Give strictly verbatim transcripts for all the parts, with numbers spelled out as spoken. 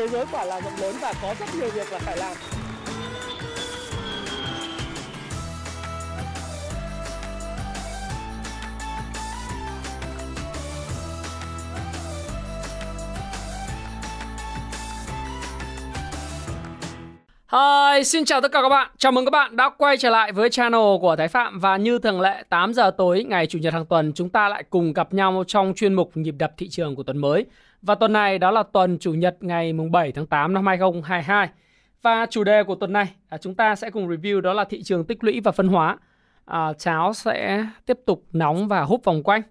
thế giới quả là rộng lớn và có rất nhiều việc là phải làm. Hi, xin chào tất cả các bạn. Chào mừng các bạn đã quay trở lại với channel của Thái Phạm. Và như thường lệ, tám giờ tối ngày Chủ nhật hàng tuần, chúng ta lại cùng gặp nhau trong chuyên mục Nhịp đập thị trường của tuần mới. Và tuần này đó là tuần Chủ nhật ngày bảy tháng tám năm hai nghìn không trăm hai mươi hai. Và chủ đề của tuần này chúng ta sẽ cùng review đó là thị trường tích lũy và phân hóa. à, Cháo sẽ tiếp tục nóng và húp vòng quanh.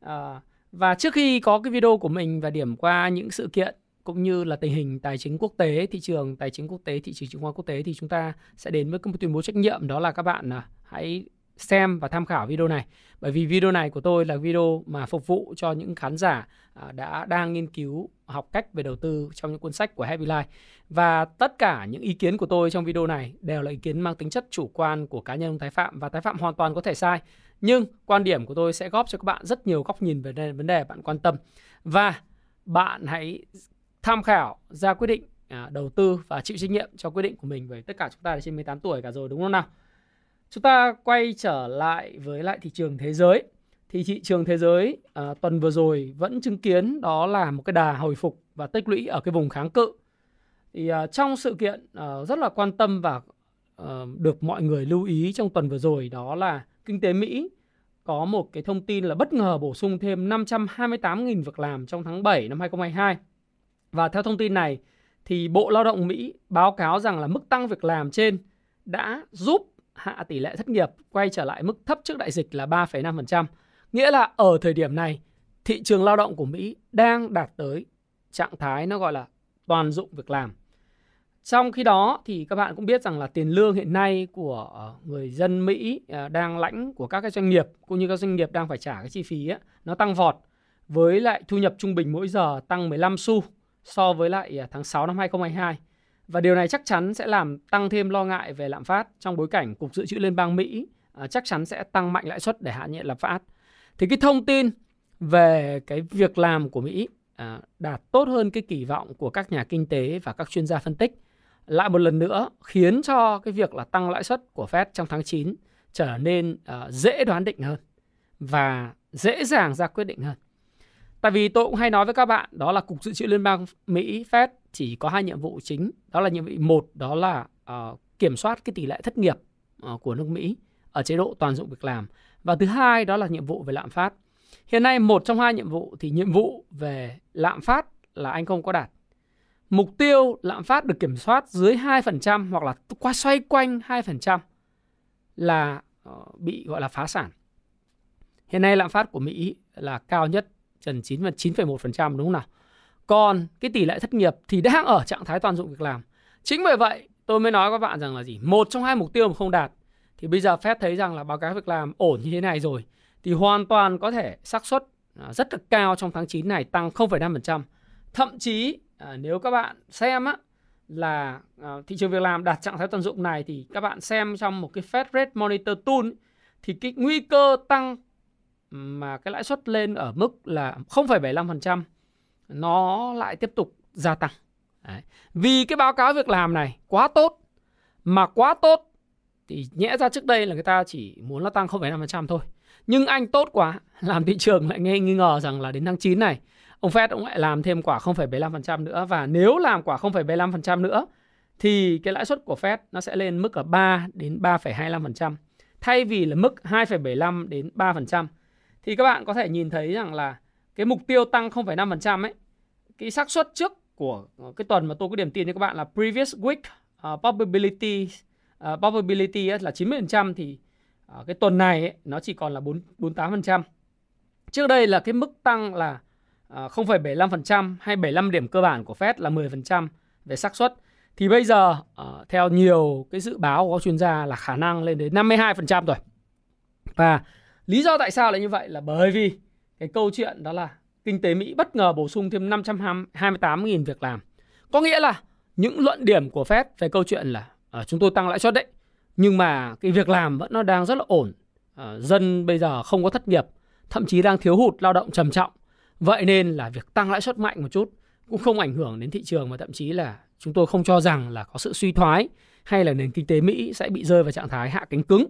à, Và trước khi có cái video của mình và điểm qua những sự kiện cũng như là tình hình tài chính quốc tế, thị trường tài chính quốc tế, thị trường chứng khoán quốc tế, thì chúng ta sẽ đến với một tuyên bố trách nhiệm, đó là các bạn hãy xem và tham khảo video này. Bởi vì video này của tôi là video mà phục vụ cho những khán giả đã đang nghiên cứu học cách về đầu tư trong những cuốn sách của Happy Life. Và tất cả những ý kiến của tôi trong video này đều là ý kiến mang tính chất chủ quan của cá nhân Thái Phạm, và Thái Phạm hoàn toàn có thể sai. Nhưng quan điểm của tôi sẽ góp cho các bạn rất nhiều góc nhìn về vấn đề bạn quan tâm. Và bạn hãy tham khảo ra quyết định à, đầu tư và chịu trách nhiệm cho quyết định của mình, bởi tất cả chúng ta đã trên mười tám tuổi cả rồi, đúng không nào? Chúng ta quay trở lại với lại thị trường thế giới. Thì thị trường thế giới à, tuần vừa rồi vẫn chứng kiến đó là một cái đà hồi phục và tích lũy ở cái vùng kháng cự. Thì à, trong sự kiện à, rất là quan tâm và à, được mọi người lưu ý trong tuần vừa rồi, đó là kinh tế Mỹ có một cái thông tin là bất ngờ bổ sung thêm năm trăm hai mươi tám nghìn việc làm trong tháng bảy năm hai nghìn không trăm hai mươi hai. Và theo thông tin này thì Bộ Lao động Mỹ báo cáo rằng là mức tăng việc làm trên đã giúp hạ tỷ lệ thất nghiệp quay trở lại mức thấp trước đại dịch là ba phẩy năm phần trăm. Nghĩa là ở thời điểm này thị trường lao động của Mỹ đang đạt tới trạng thái nó gọi là toàn dụng việc làm. Trong khi đó thì các bạn cũng biết rằng là tiền lương hiện nay của người dân Mỹ đang lãnh của các cái doanh nghiệp, cũng như các doanh nghiệp đang phải trả cái chi phí ấy, nó tăng vọt, với lại thu nhập trung bình mỗi giờ tăng mười lăm xu so với lại tháng sáu năm hai nghìn không trăm hai mươi hai. Và điều này chắc chắn sẽ làm tăng thêm lo ngại về lạm phát trong bối cảnh Cục Dự trữ Liên bang Mỹ chắc chắn sẽ tăng mạnh lãi suất để hạ nhẹ lạm phát. Thì cái thông tin về cái việc làm của Mỹ đạt tốt hơn cái kỳ vọng của các nhà kinh tế và các chuyên gia phân tích, lại một lần nữa khiến cho cái việc là tăng lãi suất của Fed trong tháng chín trở nên dễ đoán định hơn và dễ dàng ra quyết định hơn. Tại vì tôi cũng hay nói với các bạn, đó là Cục Dự trữ Liên bang Mỹ Fed chỉ có hai nhiệm vụ chính. Đó là nhiệm vụ một, đó là uh, kiểm soát cái tỷ lệ thất nghiệp uh, của nước Mỹ ở chế độ toàn dụng việc làm. Và thứ hai, đó là nhiệm vụ về lạm phát. Hiện nay một trong hai nhiệm vụ, thì nhiệm vụ về lạm phát là anh không có đạt. Mục tiêu lạm phát được kiểm soát dưới hai phần trăm hoặc là qua xoay quanh hai phần trăm là uh, bị gọi là phá sản. Hiện nay lạm phát của Mỹ là cao nhất, trần chín phẩy một phần trăm, đúng không nào? Còn cái tỷ lệ thất nghiệp thì đang ở trạng thái toàn dụng việc làm. Chính bởi vậy tôi mới nói với các bạn rằng là gì? Một trong hai mục tiêu mà không đạt, thì bây giờ Fed thấy rằng là báo cáo việc làm ổn như thế này rồi, thì hoàn toàn có thể xác suất rất là cao trong tháng chín này tăng không phẩy năm phần trăm. Thậm chí nếu các bạn xem á, là thị trường việc làm đạt trạng thái toàn dụng này, thì các bạn xem trong một cái Fed Rate Monitor Tool, thì cái nguy cơ tăng mà cái lãi suất lên ở mức là không phẩy bảy mươi lăm phần trăm nó lại tiếp tục gia tăng. Đấy. Vì cái báo cáo việc làm này quá tốt, mà quá tốt thì nhẽ ra trước đây là người ta chỉ muốn nó tăng không phẩy năm phần trăm thôi, nhưng anh tốt quá làm thị trường lại nghi ngờ rằng là đến tháng chín này ông Fed cũng lại làm thêm quả không phẩy bảy mươi lăm phần trăm nữa. Và nếu làm quả không phẩy bảy mươi lăm phần trăm nữa thì cái lãi suất của Fed nó sẽ lên mức ở ba đến ba phẩy hai mươi lăm phần trăm thay vì là mức hai phẩy bảy mươi lăm đến ba phần trăm. Thì các bạn có thể nhìn thấy rằng là cái mục tiêu tăng không phẩy năm phần trăm ấy, cái xác suất trước của cái tuần mà tôi có điểm tin cho các bạn là previous week uh, probability uh, probability ấy là chín mươi phần trăm, thì uh, cái tuần này ấy, nó chỉ còn là bốn mươi tám phần trăm. Trước đây là cái mức tăng là uh, không phẩy bảy mươi lăm phần trăm hay bảy mươi lăm điểm cơ bản của Fed là mười phần trăm về xác suất. Thì bây giờ uh, theo nhiều cái dự báo của các chuyên gia là khả năng lên đến năm mươi hai phần trăm rồi. Và lý do tại sao lại như vậy là bởi vì cái câu chuyện đó là kinh tế Mỹ bất ngờ bổ sung thêm năm trăm hai mươi tám nghìn việc làm. Có nghĩa là những luận điểm của Fed về câu chuyện là uh, chúng tôi tăng lãi suất đấy, nhưng mà cái việc làm vẫn nó đang rất là ổn. Uh, dân bây giờ không có thất nghiệp, thậm chí đang thiếu hụt lao động trầm trọng. Vậy nên là việc tăng lãi suất mạnh một chút cũng không ảnh hưởng đến thị trường, và thậm chí là chúng tôi không cho rằng là có sự suy thoái hay là nền kinh tế Mỹ sẽ bị rơi vào trạng thái hạ cánh cứng,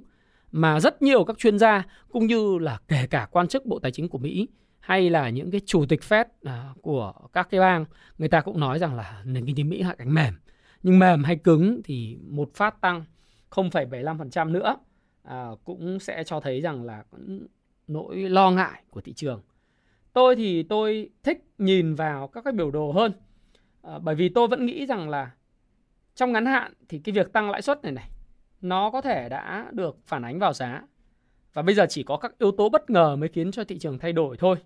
mà rất nhiều các chuyên gia cũng như là kể cả quan chức Bộ Tài chính của Mỹ hay là những cái chủ tịch Fed của các cái bang, người ta cũng nói rằng là nền kinh tế Mỹ hạ cánh mềm. Nhưng mềm hay cứng thì một phát tăng không phẩy bảy mươi lăm phần trăm nữa à, cũng sẽ cho thấy rằng là nỗi lo ngại của thị trường. Tôi thì tôi thích nhìn vào các cái biểu đồ hơn, à, bởi vì tôi vẫn nghĩ rằng là trong ngắn hạn thì cái việc tăng lãi suất này này nó có thể đã được phản ánh vào giá. Và bây giờ chỉ có các yếu tố bất ngờ mới khiến cho thị trường thay đổi thôi.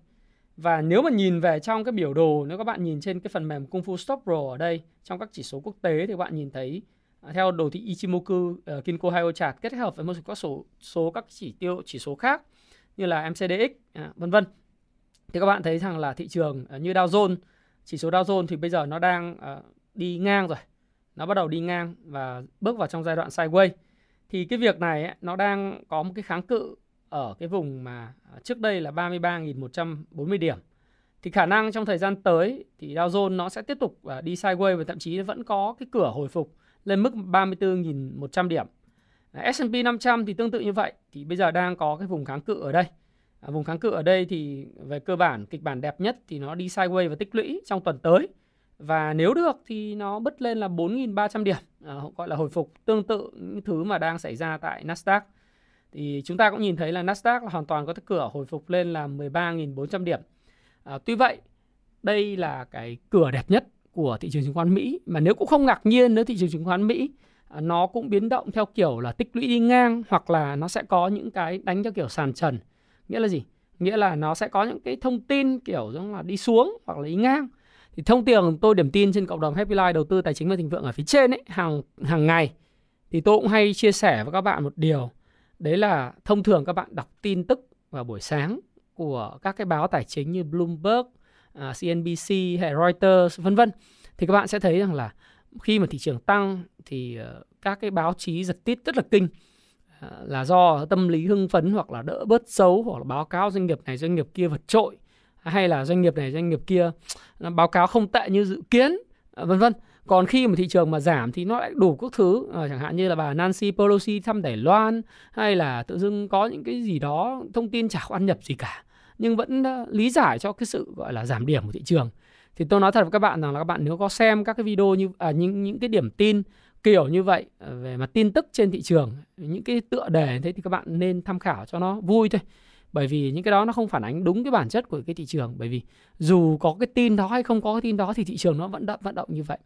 Và nếu mà nhìn về trong cái biểu đồ, nếu các bạn nhìn trên cái phần mềm Kung Fu Stock Pro ở đây, trong các chỉ số quốc tế thì các bạn nhìn thấy theo đồ thị Ichimoku, uh, Kinko Hayo chart kết hợp với một số, số các chỉ tiêu chỉ số khác như là M C D X à, vân vân. Thì các bạn thấy rằng là thị trường uh, như Dow Jones, chỉ số Dow Jones thì bây giờ nó đang uh, đi ngang rồi. Nó bắt đầu đi ngang và bước vào trong giai đoạn sideways. Thì cái việc này ấy, nó đang có một cái kháng cự ở cái vùng mà trước đây là ba mươi ba nghìn một trăm bốn mươi điểm. Thì khả năng trong thời gian tới thì Dow Jones nó sẽ tiếp tục đi sideways và thậm chí vẫn có cái cửa hồi phục lên mức ba mươi tư nghìn một trăm điểm. S and P năm trăm thì tương tự như vậy, thì bây giờ đang có cái vùng kháng cự ở đây. À, vùng kháng cự ở đây thì về cơ bản kịch bản đẹp nhất thì nó đi sideways và tích lũy trong tuần tới. Và nếu được thì nó bứt lên là bốn nghìn ba trăm điểm, à, gọi là hồi phục tương tự những thứ mà đang xảy ra tại Nasdaq. Thì chúng ta cũng nhìn thấy là Nasdaq là hoàn toàn có cái cửa hồi phục lên là mười ba nghìn bốn trăm điểm. À, tuy vậy, đây là cái cửa đẹp nhất của thị trường chứng khoán Mỹ. Mà nếu cũng không ngạc nhiên nếu thị trường chứng khoán Mỹ à, nó cũng biến động theo kiểu là tích lũy đi ngang, hoặc là nó sẽ có những cái đánh theo kiểu sàn trần. Nghĩa là gì? Nghĩa là nó sẽ có những cái thông tin kiểu giống là đi xuống hoặc là đi ngang. Thì thông thường tôi điểm tin trên cộng đồng Happy Life đầu tư tài chính và thịnh vượng ở phía trên ấy, hàng, hàng ngày thì tôi cũng hay chia sẻ với các bạn một điều. Đấy là thông thường các bạn đọc tin tức vào buổi sáng của các cái báo tài chính như Bloomberg, uh, C N B C hay Reuters vân vân, thì các bạn sẽ thấy rằng là khi mà thị trường tăng thì uh, các cái báo chí giật tít rất là kinh, uh, là do tâm lý hưng phấn hoặc là đỡ bớt xấu, hoặc là báo cáo doanh nghiệp này doanh nghiệp kia vượt trội, hay là doanh nghiệp này doanh nghiệp kia báo cáo không tệ như dự kiến vân vân. Còn khi mà thị trường mà giảm thì nó lại đủ các thứ, à, chẳng hạn như là bà Nancy Pelosi thăm Đài Loan, hay là tự dưng có những cái gì đó thông tin chả ăn nhập gì cả, nhưng vẫn uh, lý giải cho cái sự gọi là giảm điểm của thị trường. Thì tôi nói thật với các bạn rằng là các bạn nếu có xem các cái video như à, những, những cái điểm tin kiểu như vậy về mặt tin tức trên thị trường, những cái tựa đề thế thì các bạn nên tham khảo cho nó vui thôi. Bởi vì những cái đó nó không phản ánh đúng cái bản chất của cái thị trường. Bởi vì dù có cái tin đó hay không có cái tin đó thì thị trường nó vẫn vận động như vậy.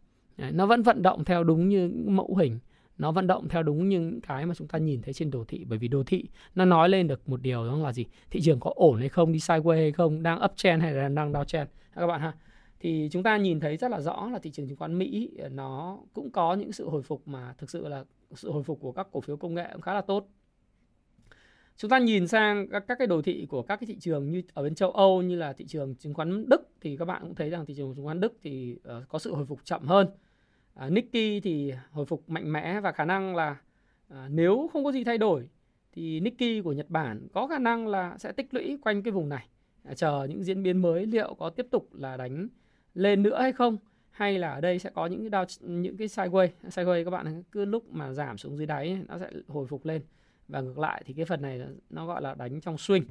Nó vẫn vận động theo đúng như mẫu hình. Nó vận động theo đúng những cái mà chúng ta nhìn thấy trên đồ thị. Bởi vì đồ thị nó nói lên được một điều, đó là gì? Thị trường có ổn hay không, đi sideways hay không, đang uptrend hay là đang downtrend các bạn ha. Thì chúng ta nhìn thấy rất là rõ là thị trường chứng khoán Mỹ nó cũng có những sự hồi phục, mà thực sự là sự hồi phục của các cổ phiếu công nghệ cũng khá là tốt. Chúng ta nhìn sang các, các cái đồ thị của các cái thị trường như ở bên châu Âu, như là thị trường chứng khoán Đức, thì các bạn cũng thấy rằng thị trường chứng khoán Đức thì uh, có sự hồi phục chậm hơn. Uh, Nikkei thì hồi phục mạnh mẽ, và khả năng là uh, nếu không có gì thay đổi thì Nikkei của Nhật Bản có khả năng là sẽ tích lũy quanh cái vùng này, uh, chờ những diễn biến mới liệu có tiếp tục là đánh lên nữa hay không, hay là ở đây sẽ có những cái down, những cái sideways, sideways các bạn cứ lúc mà giảm xuống dưới đáy nó sẽ hồi phục lên. Và ngược lại thì cái phần này nó gọi là đánh trong swing.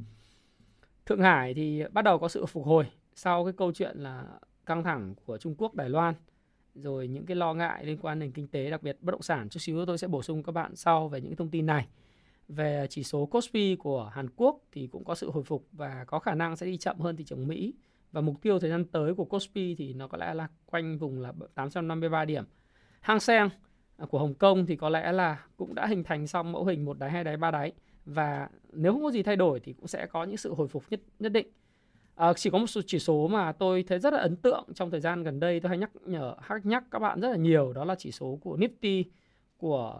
Thượng Hải thì bắt đầu có sự phục hồi sau cái câu chuyện là căng thẳng của Trung Quốc, Đài Loan, rồi những cái lo ngại liên quan đến kinh tế, đặc biệt bất động sản. Chút xíu tôi sẽ bổ sung các bạn sau về những thông tin này. Về chỉ số KOSPI của Hàn Quốc thì cũng có sự hồi phục và có khả năng sẽ đi chậm hơn thị trường Mỹ. Và mục tiêu thời gian tới của KOSPI thì nó có lẽ là quanh vùng là tám trăm năm mươi ba điểm. Hang Seng của Hồng Kông thì có lẽ là cũng đã hình thành xong mẫu hình một đáy, hai đáy, ba đáy, và nếu không có gì thay đổi thì cũng sẽ có những sự hồi phục nhất nhất định. À, chỉ có một số chỉ số mà tôi thấy rất là ấn tượng trong thời gian gần đây, tôi hay nhắc nhở nhắc các bạn rất là nhiều, đó là chỉ số của Nifty của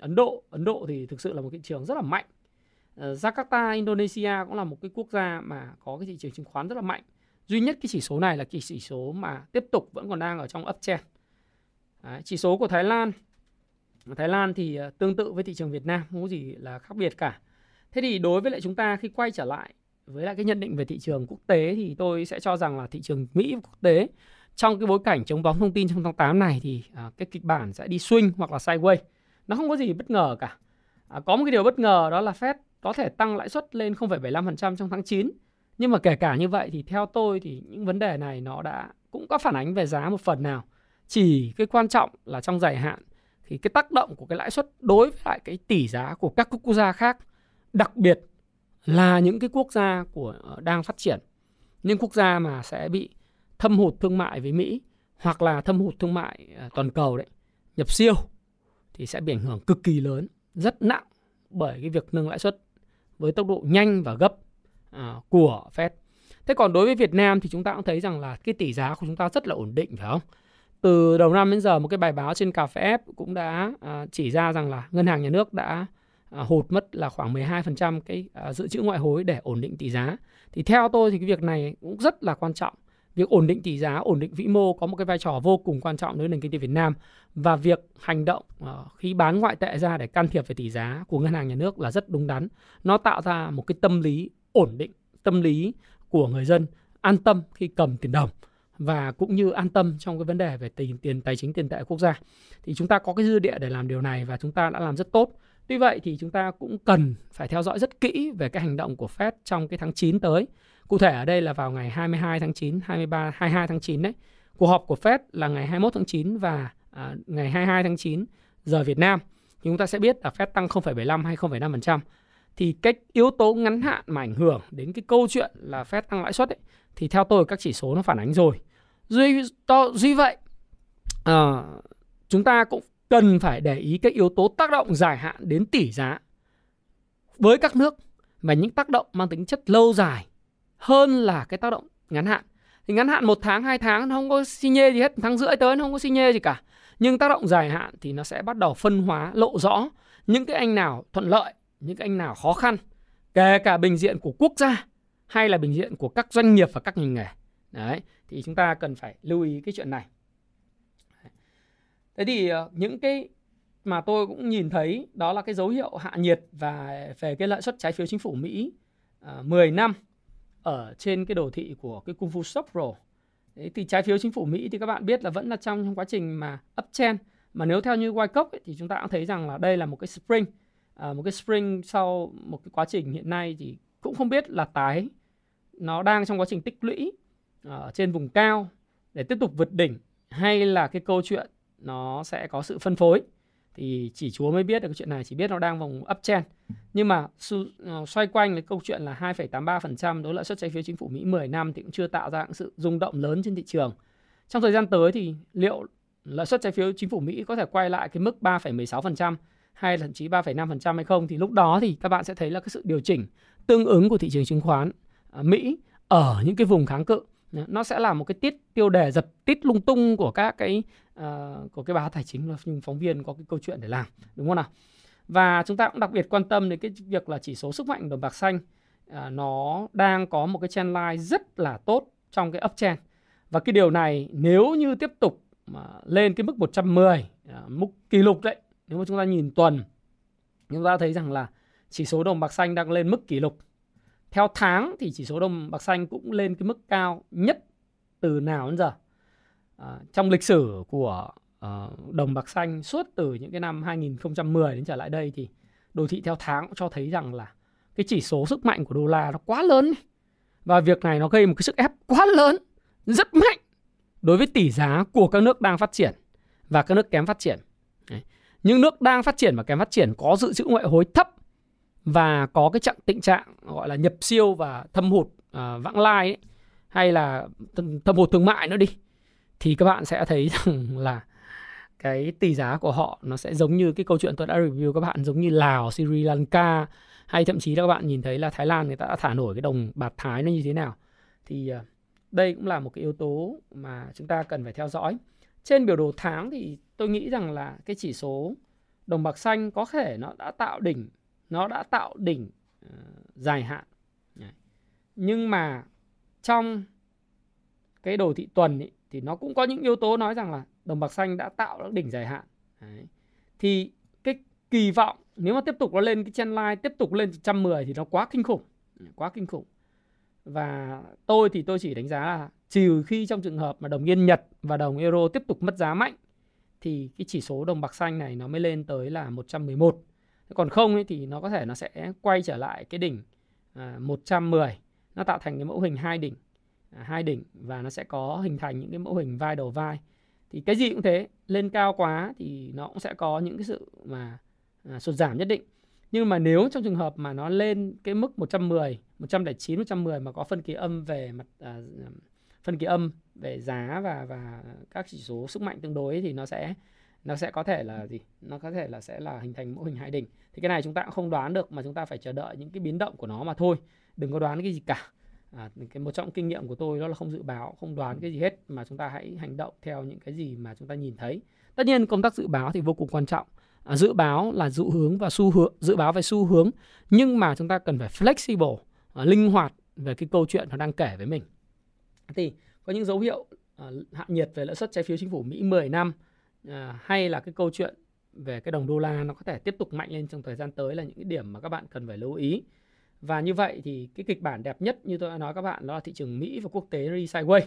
Ấn Độ. Ấn Độ thì thực sự là một thị trường rất là mạnh. À, Jakarta, Indonesia cũng là một cái quốc gia mà có cái thị trường chứng khoán rất là mạnh. Duy nhất cái chỉ số này là cái chỉ số mà tiếp tục vẫn còn đang ở trong uptrend. À, chỉ số của Thái Lan Thái Lan thì tương tự với thị trường Việt Nam, không có gì là khác biệt cả. Thế thì đối với lại chúng ta khi quay trở lại với lại cái nhận định về thị trường quốc tế, thì tôi sẽ cho rằng là thị trường Mỹ và quốc tế trong cái bối cảnh chống bóng thông tin trong tháng tám này thì à, cái kịch bản sẽ đi swing hoặc là sideways. Nó không có gì bất ngờ cả. À, có một cái điều bất ngờ đó là Fed có thể tăng lãi suất lên không phẩy bảy mươi lăm phần trăm trong tháng chín. Nhưng mà kể cả như vậy thì theo tôi thì những vấn đề này nó đã cũng có phản ánh về giá một phần nào. Chỉ cái quan trọng là trong dài hạn thì cái tác động của cái lãi suất đối với lại cái tỷ giá của các quốc gia khác, đặc biệt là những cái quốc gia của đang phát triển, những quốc gia mà sẽ bị thâm hụt thương mại với Mỹ hoặc là thâm hụt thương mại toàn cầu đấy, nhập siêu thì sẽ bị ảnh hưởng cực kỳ lớn, rất nặng bởi cái việc nâng lãi suất với tốc độ nhanh và gấp à, của Fed. Thế còn đối với Việt Nam thì chúng ta cũng thấy rằng là cái tỷ giá của chúng ta rất là ổn định, phải không? Từ đầu năm đến giờ một cái bài báo trên CafeF cũng đã à, chỉ ra rằng là ngân hàng nhà nước đã à, hụt mất là khoảng mười hai phần trăm cái à, dự trữ ngoại hối để ổn định tỷ giá. Thì theo tôi thì cái việc này cũng rất là quan trọng. Việc ổn định tỷ giá, ổn định vĩ mô có một cái vai trò vô cùng quan trọng đối với nền kinh tế Việt Nam, và việc hành động khi bán ngoại tệ ra để can thiệp về tỷ giá của ngân hàng nhà nước là rất đúng đắn. Nó tạo ra một cái tâm lý ổn định, tâm lý của người dân an tâm khi cầm tiền đồng và cũng như an tâm trong cái vấn đề về tiền, tiền tài chính tiền tệ quốc gia. Thì chúng ta có cái dư địa để làm điều này và chúng ta đã làm rất tốt. Tuy vậy thì chúng ta cũng cần phải theo dõi rất kỹ về cái hành động của Fed trong cái tháng chín tới. Cụ thể ở đây là vào ngày hai mươi hai tháng chín, hai mươi ba, hai mươi hai tháng chín đấy. Cuộc họp của Fed là ngày hai mươi mốt tháng chín và à, ngày hai mươi hai tháng chín giờ Việt Nam. Thì chúng ta sẽ biết là Fed tăng không phẩy bảy mươi lăm hay không phẩy năm phần trăm. Thì cái yếu tố ngắn hạn mà ảnh hưởng đến cái câu chuyện là Fed tăng lãi suất ấy, thì theo tôi các chỉ số nó phản ánh rồi. Duy, to, duy vậy, à, chúng ta cũng cần phải để ý các yếu tố tác động dài hạn đến tỷ giá với các nước, và những tác động mang tính chất lâu dài hơn là cái tác động ngắn hạn. Thì ngắn hạn một tháng, hai tháng nó không có xi nhê gì hết, tháng rưỡi tới nó không có xi nhê gì cả. Nhưng tác động dài hạn thì nó sẽ bắt đầu phân hóa, lộ rõ những cái anh nào thuận lợi, những cái anh nào khó khăn, kể cả bình diện của quốc gia hay là bình diện của các doanh nghiệp và các ngành nghề. Đấy, thì chúng ta cần phải lưu ý cái chuyện này. Thế thì những cái mà tôi cũng nhìn thấy đó là cái dấu hiệu hạ nhiệt và về cái lợi suất trái phiếu chính phủ Mỹ mười năm ở trên cái đồ thị của cái Kung Fu Stock Pro. Đấy, thì trái phiếu chính phủ Mỹ thì các bạn biết là vẫn là trong, trong quá trình mà uptrend, mà nếu theo như Wyckoff ấy, thì chúng ta cũng thấy rằng là đây là một cái spring, à, một cái spring sau một cái quá trình hiện nay thì cũng không biết là tái nó đang trong quá trình tích lũy ở trên vùng cao để tiếp tục vượt đỉnh hay là cái câu chuyện nó sẽ có sự phân phối. Thì chỉ Chúa mới biết được cái chuyện này, chỉ biết nó đang vòng uptrend. Nhưng mà xoay quanh cái câu chuyện là hai phẩy tám mươi ba phần trăm đối lợi suất trái phiếu chính phủ Mỹ mười năm thì cũng chưa tạo ra sự rung động lớn trên thị trường. Trong thời gian tới thì liệu lợi suất trái phiếu chính phủ Mỹ có thể quay lại cái mức ba phẩy mười sáu phần trăm hay thậm chí ba phẩy năm phần trăm hay không? Thì lúc đó thì các bạn sẽ thấy là cái sự điều chỉnh tương ứng của thị trường chứng khoán Mỹ ở những cái vùng kháng cự. Nó sẽ là một cái tiết tiêu đề giật tít lung tung của các cái uh, của cái báo tài chính, nhưng phóng viên có cái câu chuyện để làm, đúng không nào? Và chúng ta cũng đặc biệt quan tâm đến cái việc là chỉ số sức mạnh đồng bạc xanh uh, nó đang có một cái trendline rất là tốt trong cái uptrend. Và cái điều này nếu như tiếp tục mà lên cái mức một trăm mười, uh, mức kỷ lục đấy, nếu mà chúng ta nhìn tuần, chúng ta thấy rằng là chỉ số đồng bạc xanh đang lên mức kỷ lục. Theo tháng thì chỉ số đồng bạc xanh cũng lên cái mức cao nhất từ nào đến giờ. À, trong lịch sử của uh, đồng bạc xanh suốt từ những cái năm hai nghìn không trăm mười đến trở lại đây thì đồ thị theo tháng cũng cho thấy rằng là cái chỉ số sức mạnh của đô la nó quá lớn. Và việc này nó gây một cái sức ép quá lớn, rất mạnh đối với tỷ giá của các nước đang phát triển và các nước kém phát triển. Đấy. Những nước đang phát triển và kém phát triển có dự trữ ngoại hối thấp và có cái trạng tình trạng gọi là nhập siêu và thâm hụt à, vãng lai ấy, hay là thâm hụt thương mại nữa đi, thì các bạn sẽ thấy rằng là cái tỷ giá của họ nó sẽ giống như cái câu chuyện tôi đã review các bạn, giống như Lào, Sri Lanka, hay thậm chí là các bạn nhìn thấy là Thái Lan người ta đã thả nổi cái đồng bạc Thái nó như thế nào. Thì à, đây cũng là một cái yếu tố mà chúng ta cần phải theo dõi. Trên biểu đồ tháng thì tôi nghĩ rằng là cái chỉ số đồng bạc xanh có thể nó đã tạo đỉnh, nó đã tạo đỉnh uh, dài hạn. Nhưng mà trong cái đồ thị tuần ý, thì nó cũng có những yếu tố nói rằng là đồng bạc xanh đã tạo đỉnh dài hạn. Đấy. Thì cái kỳ vọng nếu mà tiếp tục nó lên cái trendline, tiếp tục lên một trăm mười thì nó quá kinh khủng. Quá kinh khủng. Và tôi thì tôi chỉ đánh giá là trừ khi trong trường hợp mà đồng yên Nhật và đồng euro tiếp tục mất giá mạnh thì cái chỉ số đồng bạc xanh này nó mới lên tới là một trăm mười một. Còn không ấy, thì nó có thể nó sẽ quay trở lại cái đỉnh một trăm mười. Nó tạo thành cái mẫu hình hai đỉnh, hai đỉnh và nó sẽ có hình thành những cái mẫu hình vai đầu vai. Thì cái gì cũng thế, lên cao quá thì nó cũng sẽ có những cái sự mà sụt giảm nhất định. Nhưng mà nếu trong trường hợp mà nó lên cái mức một trăm mười, một trăm lẻ chín, một trăm mười mà có phân kỳ âm về mặt à, phân kỳ âm về giá và và các chỉ số sức mạnh tương đối thì nó sẽ nó sẽ có thể là gì? Nó có thể là sẽ là hình thành mô hình hai đỉnh. Thì cái này chúng ta cũng không đoán được mà chúng ta phải chờ đợi những cái biến động của nó mà thôi. Đừng có đoán cái gì cả. À, cái một trong kinh nghiệm của tôi đó là không dự báo, không đoán cái gì hết mà chúng ta hãy hành động theo những cái gì mà chúng ta nhìn thấy. Tất nhiên công tác dự báo thì vô cùng quan trọng. À, dự báo là dự hướng và xu hướng, dự báo về xu hướng, nhưng mà chúng ta cần phải flexible, à, linh hoạt về cái câu chuyện nó đang kể với mình. Thì có những dấu hiệu à, hạ nhiệt về lãi suất trái phiếu chính phủ Mỹ mười năm à, hay là cái câu chuyện về cái đồng đô la nó có thể tiếp tục mạnh lên trong thời gian tới là những cái điểm mà các bạn cần phải lưu ý. Và như vậy thì cái kịch bản đẹp nhất như tôi đã nói các bạn đó là thị trường Mỹ và quốc tế đi sideways.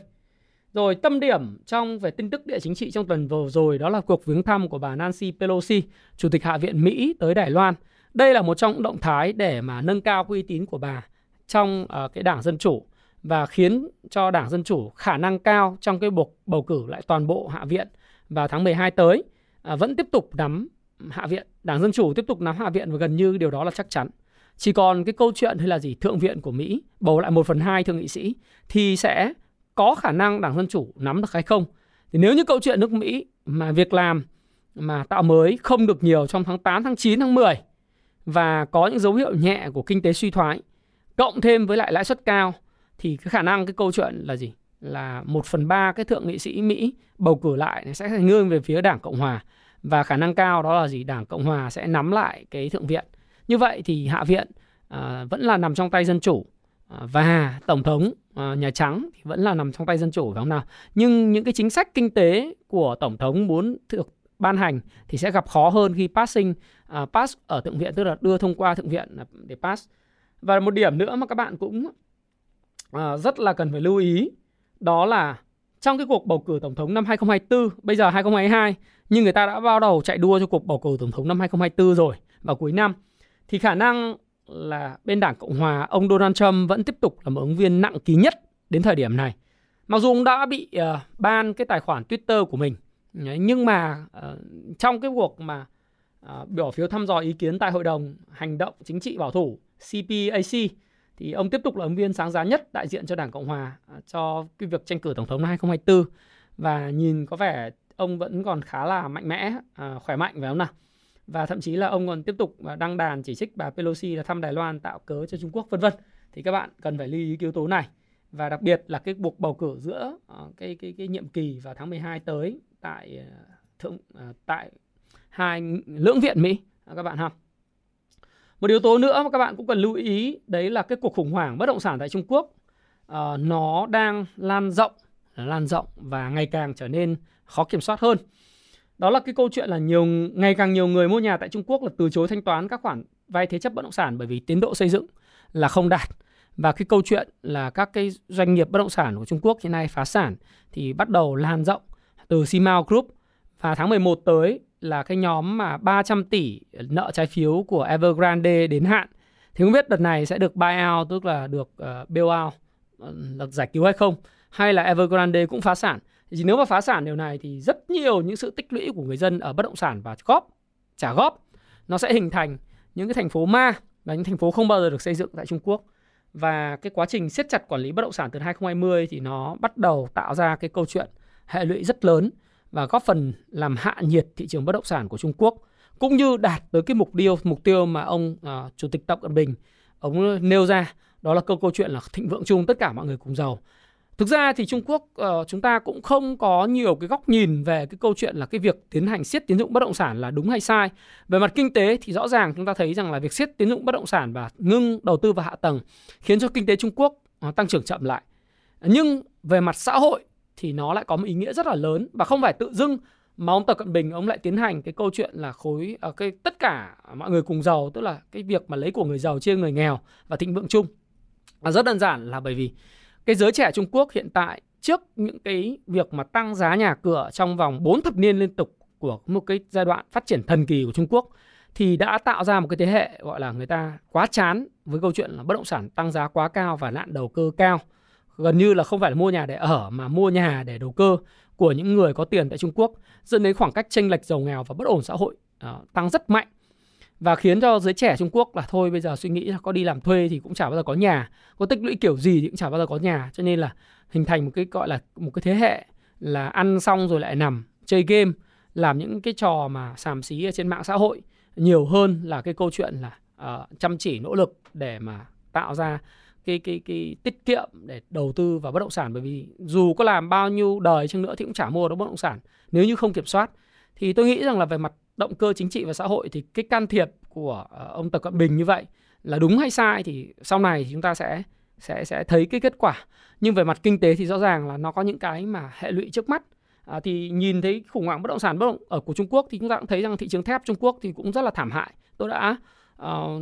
Rồi tâm điểm trong về tin tức địa chính trị trong tuần vừa rồi đó là cuộc viếng thăm của bà Nancy Pelosi, Chủ tịch Hạ viện Mỹ tới Đài Loan. Đây là một trong những động thái để mà nâng cao uy tín của bà trong uh, cái đảng Dân Chủ và khiến cho đảng Dân Chủ khả năng cao trong cái cuộc bầu cử lại toàn bộ Hạ viện vào tháng mười hai tới uh, vẫn tiếp tục nắm Hạ viện. Đảng Dân Chủ tiếp tục nắm Hạ viện và gần như điều đó là chắc chắn. Chỉ còn cái câu chuyện hay là gì Thượng viện của Mỹ bầu lại một phần hai thượng nghị sĩ thì sẽ có khả năng đảng Dân Chủ nắm được hay không. Thì nếu như câu chuyện nước Mỹ mà việc làm mà tạo mới không được nhiều trong tháng tám, tháng chín, tháng mười và có những dấu hiệu nhẹ của kinh tế suy thoái cộng thêm với lại lãi suất cao thì cái khả năng cái câu chuyện là gì? Là một phần ba cái thượng nghị sĩ Mỹ bầu cử lại sẽ nghiêng về phía đảng Cộng Hòa và khả năng cao đó là gì? Đảng Cộng Hòa sẽ nắm lại cái thượng viện. Như vậy thì Hạ viện à, vẫn là nằm trong tay Dân Chủ à, và Tổng thống à, Nhà Trắng thì vẫn là nằm trong tay Dân Chủ, phải không nào? Nhưng những cái chính sách kinh tế của Tổng thống muốn được ban hành thì sẽ gặp khó hơn khi passing, à, pass ở Thượng viện, tức là đưa thông qua Thượng viện để pass. Và một điểm nữa mà các bạn cũng à, rất là cần phải lưu ý đó là trong cái cuộc bầu cử Tổng thống năm hai không hai tư, bây giờ hai không hai hai, nhưng người ta đã bắt đầu chạy đua cho cuộc bầu cử Tổng thống năm hai không hai tư rồi vào cuối năm. Thì khả năng là bên đảng Cộng Hòa, ông Donald Trump vẫn tiếp tục là một ứng viên nặng ký nhất đến thời điểm này. Mặc dù ông đã bị uh, ban cái tài khoản Twitter của mình, nhưng mà uh, trong cái cuộc mà uh, bỏ phiếu thăm dò ý kiến tại Hội đồng Hành động Chính trị Bảo thủ C P A C thì ông tiếp tục là ứng viên sáng giá nhất đại diện cho đảng Cộng Hòa uh, cho cái việc tranh cử Tổng thống năm hai không hai tư. Và nhìn có vẻ ông vẫn còn khá là mạnh mẽ, uh, khỏe mạnh, phải không nào? Và thậm chí là ông còn tiếp tục đăng đàn chỉ trích bà Pelosi là thăm Đài Loan tạo cớ cho Trung Quốc, vân vân. Thì các bạn cần phải lưu ý yếu tố này. Và đặc biệt là cái cuộc bầu cử giữa cái cái cái nhiệm kỳ vào tháng mười hai tới tại thượng tại hai lưỡng viện Mỹ các bạn ha. Một yếu tố nữa mà các bạn cũng cần lưu ý đấy là cái cuộc khủng hoảng bất động sản tại Trung Quốc à, nó đang lan rộng, lan rộng và ngày càng trở nên khó kiểm soát hơn. Đó là cái câu chuyện là nhiều ngày càng nhiều người mua nhà tại Trung Quốc là từ chối thanh toán các khoản vay thế chấp bất động sản bởi vì tiến độ xây dựng là không đạt. Và cái câu chuyện là các cái doanh nghiệp bất động sản của Trung Quốc hiện nay phá sản thì bắt đầu lan rộng từ Simao Group. Và tháng mười một tới là cái nhóm mà ba trăm tỷ nợ trái phiếu của Evergrande đến hạn. Thì không biết đợt này sẽ được buy out, tức là được uh, bail out, được giải cứu hay không? Hay là Evergrande cũng phá sản? Thì nếu mà phá sản điều này thì rất nhiều những sự tích lũy của người dân ở bất động sản và góp, trả góp, nó sẽ hình thành những cái thành phố ma và những thành phố không bao giờ được xây dựng tại Trung Quốc. Và cái quá trình siết chặt quản lý bất động sản từ hai không hai không thì nó bắt đầu tạo ra cái câu chuyện hệ lụy rất lớn và góp phần làm hạ nhiệt thị trường bất động sản của Trung Quốc, cũng như đạt tới cái mục tiêu mục tiêu mà ông uh, Chủ tịch Tập Cận Bình ông nêu ra, đó là câu câu chuyện là thịnh vượng chung, tất cả mọi người cùng giàu. Thực ra thì Trung Quốc uh, chúng ta cũng không có nhiều cái góc nhìn về cái câu chuyện là cái việc tiến hành siết tín dụng bất động sản là đúng hay sai. Về mặt kinh tế thì rõ ràng chúng ta thấy rằng là việc siết tín dụng bất động sản và ngưng đầu tư vào hạ tầng khiến cho kinh tế Trung Quốc uh, tăng trưởng chậm lại. Nhưng về mặt xã hội thì nó lại có một ý nghĩa rất là lớn và không phải tự dưng mà ông Tập Cận Bình ông lại tiến hành cái câu chuyện là khối uh, cái tất cả mọi người cùng giàu, tức là cái việc mà lấy của người giàu chia người nghèo và thịnh vượng chung. Và rất đơn giản là bởi vì cái giới trẻ Trung Quốc hiện tại trước những cái việc mà tăng giá nhà cửa trong vòng bốn thập niên liên tục của một cái giai đoạn phát triển thần kỳ của Trung Quốc thì đã tạo ra một cái thế hệ gọi là người ta quá chán với câu chuyện là bất động sản tăng giá quá cao và nạn đầu cơ cao. Gần như là không phải là mua nhà để ở mà mua nhà để đầu cơ của những người có tiền tại Trung Quốc, dẫn đến khoảng cách chênh lệch giàu nghèo và bất ổn xã hội uh, tăng rất mạnh. Và khiến cho giới trẻ Trung Quốc là thôi bây giờ suy nghĩ là có đi làm thuê thì cũng chả bao giờ có nhà, có tích lũy kiểu gì thì cũng chả bao giờ có nhà. Cho nên là hình thành một cái gọi là một cái thế hệ là ăn xong rồi lại nằm, chơi game, làm những cái trò mà xàm xí ở trên mạng xã hội nhiều hơn là cái câu chuyện là uh, chăm chỉ nỗ lực để mà tạo ra cái, cái, cái tiết kiệm để đầu tư vào bất động sản. Bởi vì dù có làm bao nhiêu đời chăng nữa thì cũng chả mua được bất động sản nếu như không kiểm soát. Thì tôi nghĩ rằng là về mặt động cơ chính trị và xã hội thì cái can thiệp của ông Tập Cận Bình như vậy là đúng hay sai thì sau này thì chúng ta sẽ sẽ sẽ thấy cái kết quả. Nhưng về mặt kinh tế thì rõ ràng là nó có những cái mà hệ lụy trước mắt. À, thì nhìn thấy khủng hoảng bất động sản bất động ở của Trung Quốc thì chúng ta cũng thấy rằng thị trường thép Trung Quốc thì cũng rất là thảm hại. Tôi đã uh,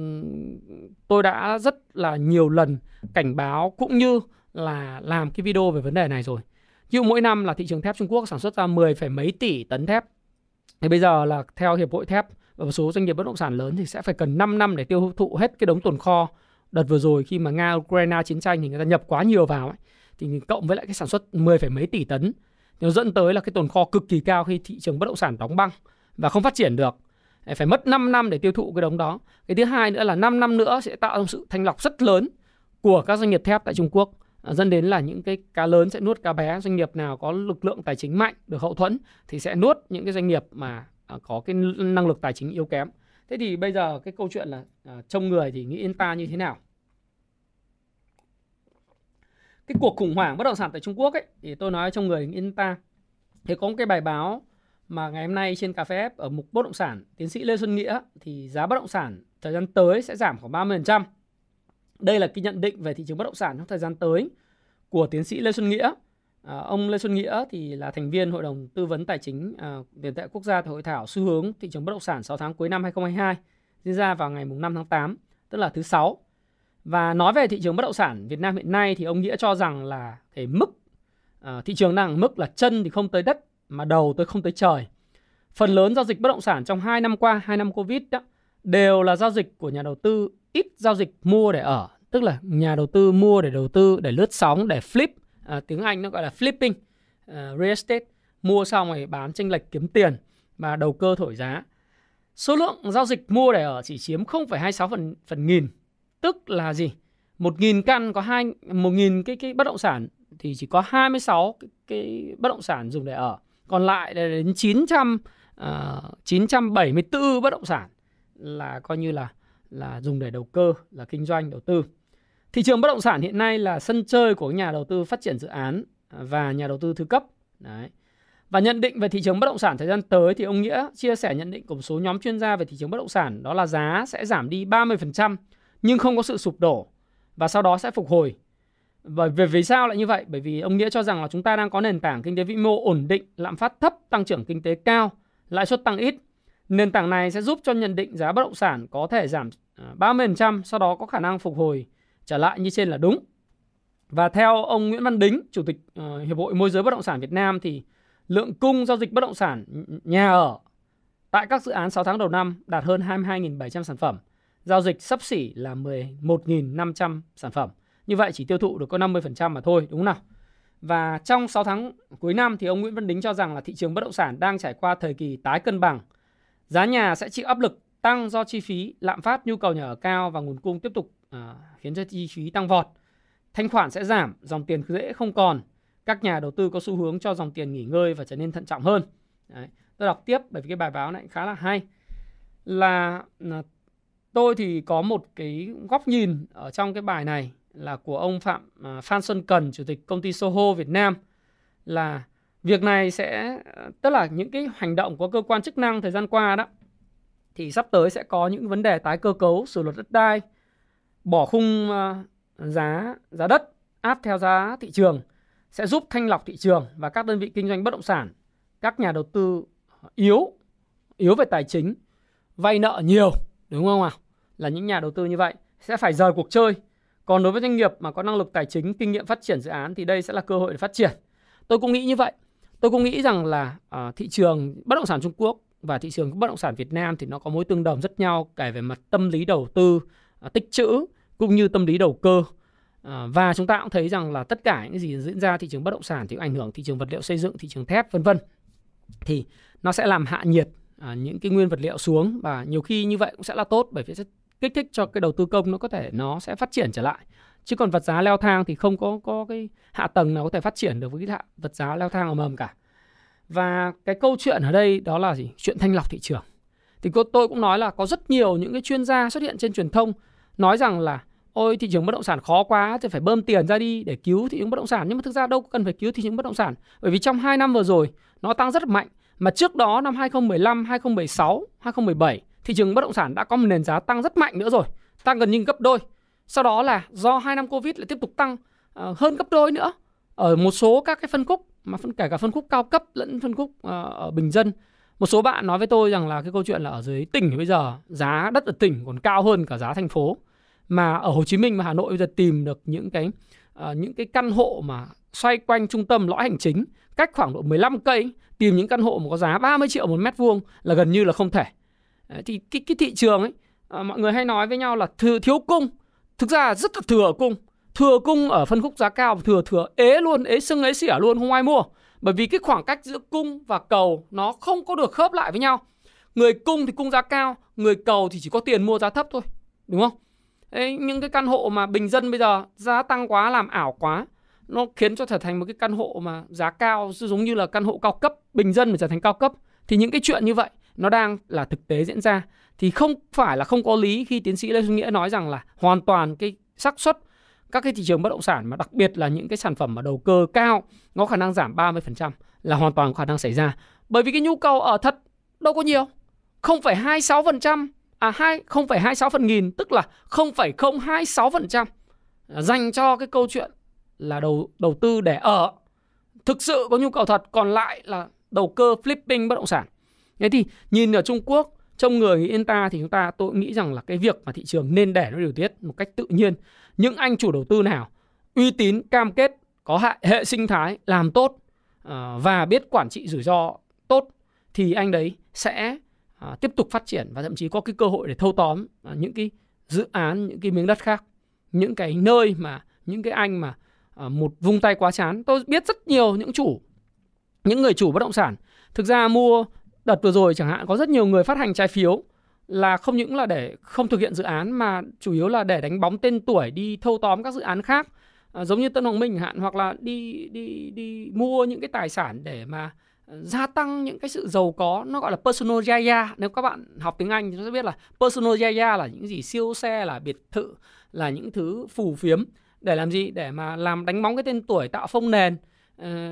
tôi đã rất là nhiều lần cảnh báo cũng như là làm cái video về vấn đề này rồi. Ví dụ mỗi năm là thị trường thép Trung Quốc sản xuất ra mười phẩy mấy tỷ tấn thép. Thì bây giờ là theo hiệp hội thép và một số doanh nghiệp bất động sản lớn thì sẽ phải cần năm năm để tiêu thụ hết cái đống tồn kho. Đợt vừa rồi khi mà Nga Ukraine chiến tranh thì người ta nhập quá nhiều vào ấy, thì cộng với lại cái sản xuất mười phẩy mấy tỷ tấn thì nó dẫn tới là cái tồn kho cực kỳ cao khi thị trường bất động sản đóng băng và không phát triển được. Phải mất năm năm để tiêu thụ cái đống đó. Cái thứ hai nữa là năm năm nữa sẽ tạo ra sự thanh lọc rất lớn của các doanh nghiệp thép tại Trung Quốc, dẫn đến là những cái cá lớn sẽ nuốt cá bé. Doanh nghiệp nào có lực lượng tài chính mạnh được hậu thuẫn thì sẽ nuốt những cái doanh nghiệp mà có cái năng lực tài chính yếu kém. Thế thì bây giờ cái câu chuyện là trông người thì nghĩ đến ta như thế nào? Cái cuộc khủng hoảng bất động sản tại Trung Quốc ấy, thì tôi nói trong người nghĩ đến ta. Thế có một cái bài báo mà ngày hôm nay trên CafeF ở mục bất động sản, tiến sĩ Lê Xuân Nghĩa thì giá bất động sản thời gian tới sẽ giảm khoảng ba mươi phần trăm. Đây là cái nhận định về thị trường bất động sản trong thời gian tới của tiến sĩ Lê Xuân Nghĩa. À, ông Lê Xuân Nghĩa thì là thành viên Hội đồng Tư vấn Tài chính à, tiền tệ quốc gia tại hội thảo xu hướng thị trường bất động sản sáu tháng cuối năm hai không hai hai diễn ra vào ngày năm tháng tám, tức là thứ Sáu. Và nói về thị trường bất động sản Việt Nam hiện nay thì ông Nghĩa cho rằng là cái mức à, thị trường đang mức là chân thì không tới đất mà đầu tới không tới trời. Phần lớn giao dịch bất động sản trong hai năm qua, hai năm Covid đó, đều là giao dịch của nhà đầu tư, ít giao dịch mua để ở, tức là nhà đầu tư mua để đầu tư, để lướt sóng, để flip, à, tiếng Anh nó gọi là flipping, à, real estate, mua xong rồi bán chênh lệch kiếm tiền và đầu cơ thổi giá. Số lượng giao dịch mua để ở chỉ chiếm không phẩy hai mươi sáu phần, phần nghìn, tức là gì? một nghìn căn có hai một nghìn cái cái bất động sản thì chỉ có hai mươi sáu cái, cái bất động sản dùng để ở, còn lại là đến chín trăm bảy mươi tư bất động sản là coi như là là dùng để đầu cơ, là kinh doanh, đầu tư. Thị trường bất động sản hiện nay là sân chơi của nhà đầu tư phát triển dự án và nhà đầu tư thứ cấp. Đấy. Và nhận định về thị trường bất động sản thời gian tới thì ông Nghĩa chia sẻ nhận định của một số nhóm chuyên gia về thị trường bất động sản, đó là giá sẽ giảm đi ba mươi phần trăm nhưng không có sự sụp đổ và sau đó sẽ phục hồi. Và vì sao lại như vậy? Bởi vì ông Nghĩa cho rằng là chúng ta đang có nền tảng kinh tế vĩ mô ổn định, lạm phát thấp, tăng trưởng kinh tế cao, lãi suất tăng ít. Nền tảng này sẽ giúp cho nhận định giá bất động sản có thể giảm ba mươi phần trăm, sau đó có khả năng phục hồi trở lại như trên là đúng. Và theo ông Nguyễn Văn Đính, Chủ tịch Hiệp hội Môi giới Bất động sản Việt Nam, thì lượng cung giao dịch bất động sản nhà ở tại các dự án sáu tháng đầu năm đạt hơn hai mươi hai nghìn bảy trăm sản phẩm, giao dịch xấp xỉ là mười một nghìn năm trăm sản phẩm. Như vậy chỉ tiêu thụ được có năm mươi phần trăm mà thôi, đúng không nào? Và trong sáu tháng cuối năm thì ông Nguyễn Văn Đính cho rằng là thị trường bất động sản đang trải qua thời kỳ tái cân bằng. Giá nhà sẽ chịu áp lực tăng do chi phí, lạm phát, nhu cầu nhà ở cao và nguồn cung tiếp tục à, khiến cho chi phí tăng vọt. Thanh khoản sẽ giảm, dòng tiền dễ không còn. Các nhà đầu tư có xu hướng cho dòng tiền nghỉ ngơi và trở nên thận trọng hơn. Đấy. Tôi đọc tiếp bởi vì cái bài báo này khá là hay. Là, là tôi thì có một cái góc nhìn ở trong cái bài này là của ông Phạm à, Phan Xuân Cần, Chủ tịch Công ty Soho Việt Nam, là việc này sẽ, tức là những cái hành động của cơ quan chức năng thời gian qua đó, thì sắp tới sẽ có những vấn đề tái cơ cấu, sửa luật đất đai, bỏ khung giá giá đất áp theo giá thị trường, sẽ giúp thanh lọc thị trường và các đơn vị kinh doanh bất động sản, các nhà đầu tư yếu, yếu về tài chính, vay nợ nhiều, đúng không ạ? Là những nhà đầu tư như vậy sẽ phải rời cuộc chơi, Còn đối với doanh nghiệp mà có năng lực tài chính, kinh nghiệm phát triển dự án thì đây sẽ là cơ hội để phát triển. Tôi cũng nghĩ như vậy. Tôi cũng nghĩ rằng là à, thị trường bất động sản Trung Quốc và thị trường bất động sản Việt Nam thì nó có mối tương đồng rất nhau cả về mặt tâm lý đầu tư, à, tích trữ cũng như tâm lý đầu cơ. À, và chúng ta cũng thấy rằng là tất cả những gì diễn ra thị trường bất động sản thì ảnh hưởng thị trường vật liệu xây dựng, thị trường thép, vân vân. Thì nó sẽ làm hạ nhiệt à, những cái nguyên vật liệu xuống, và nhiều khi như vậy cũng sẽ là tốt, bởi vì sẽ kích thích cho cái đầu tư công nó có thể nó sẽ phát triển trở lại. Chứ còn vật giá leo thang thì không có có cái hạ tầng nào có thể phát triển được với cái vật giá leo thang ầm ầm cả. Và cái câu chuyện ở đây đó là gì? Chuyện thanh lọc thị trường. Thì tôi cũng nói là có rất nhiều những cái chuyên gia xuất hiện trên truyền thông nói rằng là ôi thị trường bất động sản khó quá thì phải bơm tiền ra đi để cứu thị trường bất động sản. Nhưng mà thực ra đâu cần phải cứu thị trường bất động sản, bởi vì trong hai năm vừa rồi nó tăng rất mạnh. Mà trước đó năm hai không một năm, hai không một sáu, hai không một bảy thị trường bất động sản đã có một nền giá tăng rất mạnh nữa rồi, tăng gần như gấp đôi. Sau đó là do hai năm Covid lại tiếp tục tăng uh, hơn gấp đôi nữa ở một số các cái phân khúc, mà phân, kể cả phân khúc cao cấp lẫn phân khúc uh, ở bình dân. Một số bạn nói với tôi rằng là cái câu chuyện là ở dưới tỉnh thì bây giờ giá đất ở tỉnh còn cao hơn cả giá thành phố. Mà ở Hồ Chí Minh và Hà Nội bây giờ tìm được những cái uh, những cái căn hộ mà xoay quanh trung tâm lõi hành chính cách khoảng độ mười lăm cây, tìm những căn hộ mà có giá ba mươi triệu một mét vuông là gần như là không thể. Thì cái, cái thị trường ấy, uh, mọi người hay nói với nhau là thừa, thiếu cung. Thực ra rất là thừa cung. Thừa cung ở phân khúc giá cao, thừa thừa ế luôn, ế sưng ế xỉa luôn, không ai mua. Bởi vì cái khoảng cách giữa cung và cầu nó không có được khớp lại với nhau. Người cung thì cung giá cao, người cầu thì chỉ có tiền mua giá thấp thôi, đúng không? Đấy, những cái căn hộ mà bình dân bây giờ giá tăng quá, làm ảo quá, nó khiến cho trở thành một cái căn hộ mà giá cao, giống như là căn hộ cao cấp, bình dân mà trở thành cao cấp. Thì những cái chuyện như vậy nó đang là thực tế diễn ra. Thì không phải là không có lý khi tiến sĩ Lê Xuân Nghĩa nói rằng là hoàn toàn cái xác suất các cái thị trường bất động sản, mà đặc biệt là những cái sản phẩm mà đầu cơ cao, nó khả năng giảm ba mươi phần trăm là hoàn toàn có khả năng xảy ra. Bởi vì cái nhu cầu ở thật đâu có nhiều, không phẩy hai mươi sáu phần trăm, à không phẩy hai mươi sáu phần nghìn, tức là không phẩy không hai sáu phần trăm dành cho cái câu chuyện là đầu, đầu tư để ở. Thực sự có nhu cầu thật, còn lại là đầu cơ flipping bất động sản. Thế thì nhìn ở Trung Quốc, trong người nghĩ yên ta thì chúng ta tôi nghĩ rằng là cái việc mà thị trường nên để nó điều tiết một cách tự nhiên. Những anh chủ đầu tư nào uy tín, cam kết, có hại hệ sinh thái, làm tốt và biết quản trị rủi ro tốt thì anh đấy sẽ tiếp tục phát triển và thậm chí có cái cơ hội để thâu tóm những cái dự án, những cái miếng đất khác, những cái nơi mà những cái anh mà một vung tay quá chán. Tôi biết rất nhiều những chủ, những người chủ bất động sản thực ra mua đợt vừa rồi chẳng hạn, có rất nhiều người phát hành trái phiếu là không những là để không thực hiện dự án mà chủ yếu là để đánh bóng tên tuổi đi thâu tóm các dự án khác, à, giống như Tân Hoàng Minh chẳng hạn, hoặc là đi đi đi mua những cái tài sản để mà gia tăng những cái sự giàu có, nó gọi là personal yaya. Nếu các bạn học tiếng Anh thì nó sẽ biết là personal yaya là những gì, siêu xe, là biệt thự, là những thứ phù phiếm để làm gì, để mà làm đánh bóng cái tên tuổi, tạo phông nền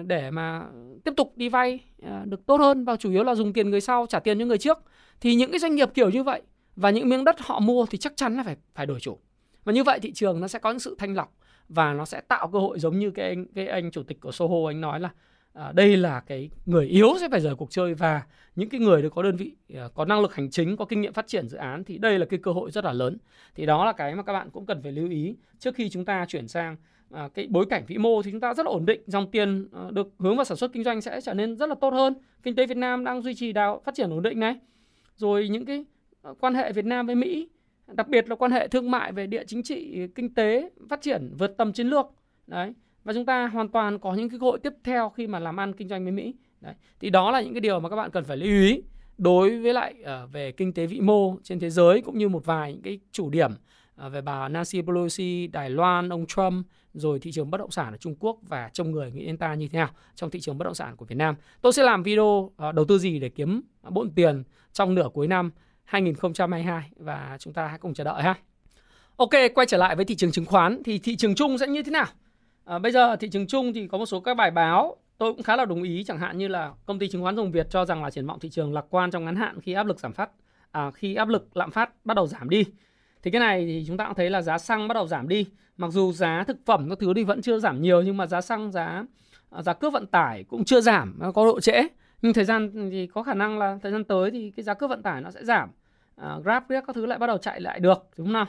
để mà tiếp tục đi vay được tốt hơn, và chủ yếu là dùng tiền người sau trả tiền cho người trước. Thì những cái doanh nghiệp kiểu như vậy và những miếng đất họ mua thì chắc chắn là phải phải đổi chủ. Và như vậy thị trường nó sẽ có những sự thanh lọc và nó sẽ tạo cơ hội, giống như cái anh, cái anh chủ tịch của Soho anh nói là à, đây là cái người yếu sẽ phải rời cuộc chơi, và những cái người có đơn vị, có năng lực hành chính, có kinh nghiệm phát triển dự án thì đây là cái cơ hội rất là lớn. Thì đó là cái mà các bạn cũng cần phải lưu ý trước khi chúng ta chuyển sang à, cái bối cảnh vĩ mô thì chúng ta rất là ổn định, dòng tiền à, được hướng vào sản xuất kinh doanh sẽ trở nên rất là tốt hơn. Kinh tế Việt Nam đang duy trì đà phát triển ổn định này. Rồi những cái quan hệ Việt Nam với Mỹ, đặc biệt là quan hệ thương mại về địa chính trị, kinh tế phát triển vượt tầm chiến lược. Đấy. Và chúng ta hoàn toàn có những cái cơ hội tiếp theo khi mà làm ăn kinh doanh với Mỹ. Đấy. Thì đó là những cái điều mà các bạn cần phải lưu ý đối với lại uh, về kinh tế vĩ mô trên thế giới, cũng như một vài những cái chủ điểm uh, về bà Nancy Pelosi, Đài Loan, ông Trump, rồi thị trường bất động sản ở Trung Quốc và trông người nghĩ đến ta như thế nào trong thị trường bất động sản của Việt Nam. Tôi sẽ làm video uh, đầu tư gì để kiếm uh, bộn tiền trong nửa cuối năm hai nghìn không trăm hai mươi hai, và chúng ta hãy cùng chờ đợi ha. Ok, quay trở lại với thị trường chứng khoán thì thị trường chung sẽ như thế nào? À, bây giờ thị trường chung thì có một số các bài báo tôi cũng khá là đồng ý, chẳng hạn như là công ty chứng khoán Rồng Việt cho rằng là triển vọng thị trường lạc quan trong ngắn hạn khi áp lực giảm phát à, khi áp lực lạm phát bắt đầu giảm đi. Thì cái này thì chúng ta cũng thấy là giá xăng bắt đầu giảm đi, mặc dù giá thực phẩm các thứ thì vẫn chưa giảm nhiều, nhưng mà giá xăng, giá giá cước vận tải cũng chưa giảm, có độ trễ. Nhưng thời gian thì có khả năng là thời gian tới thì cái giá cước vận tải nó sẽ giảm, à, Grab các thứ lại bắt đầu chạy lại được, đúng không nào?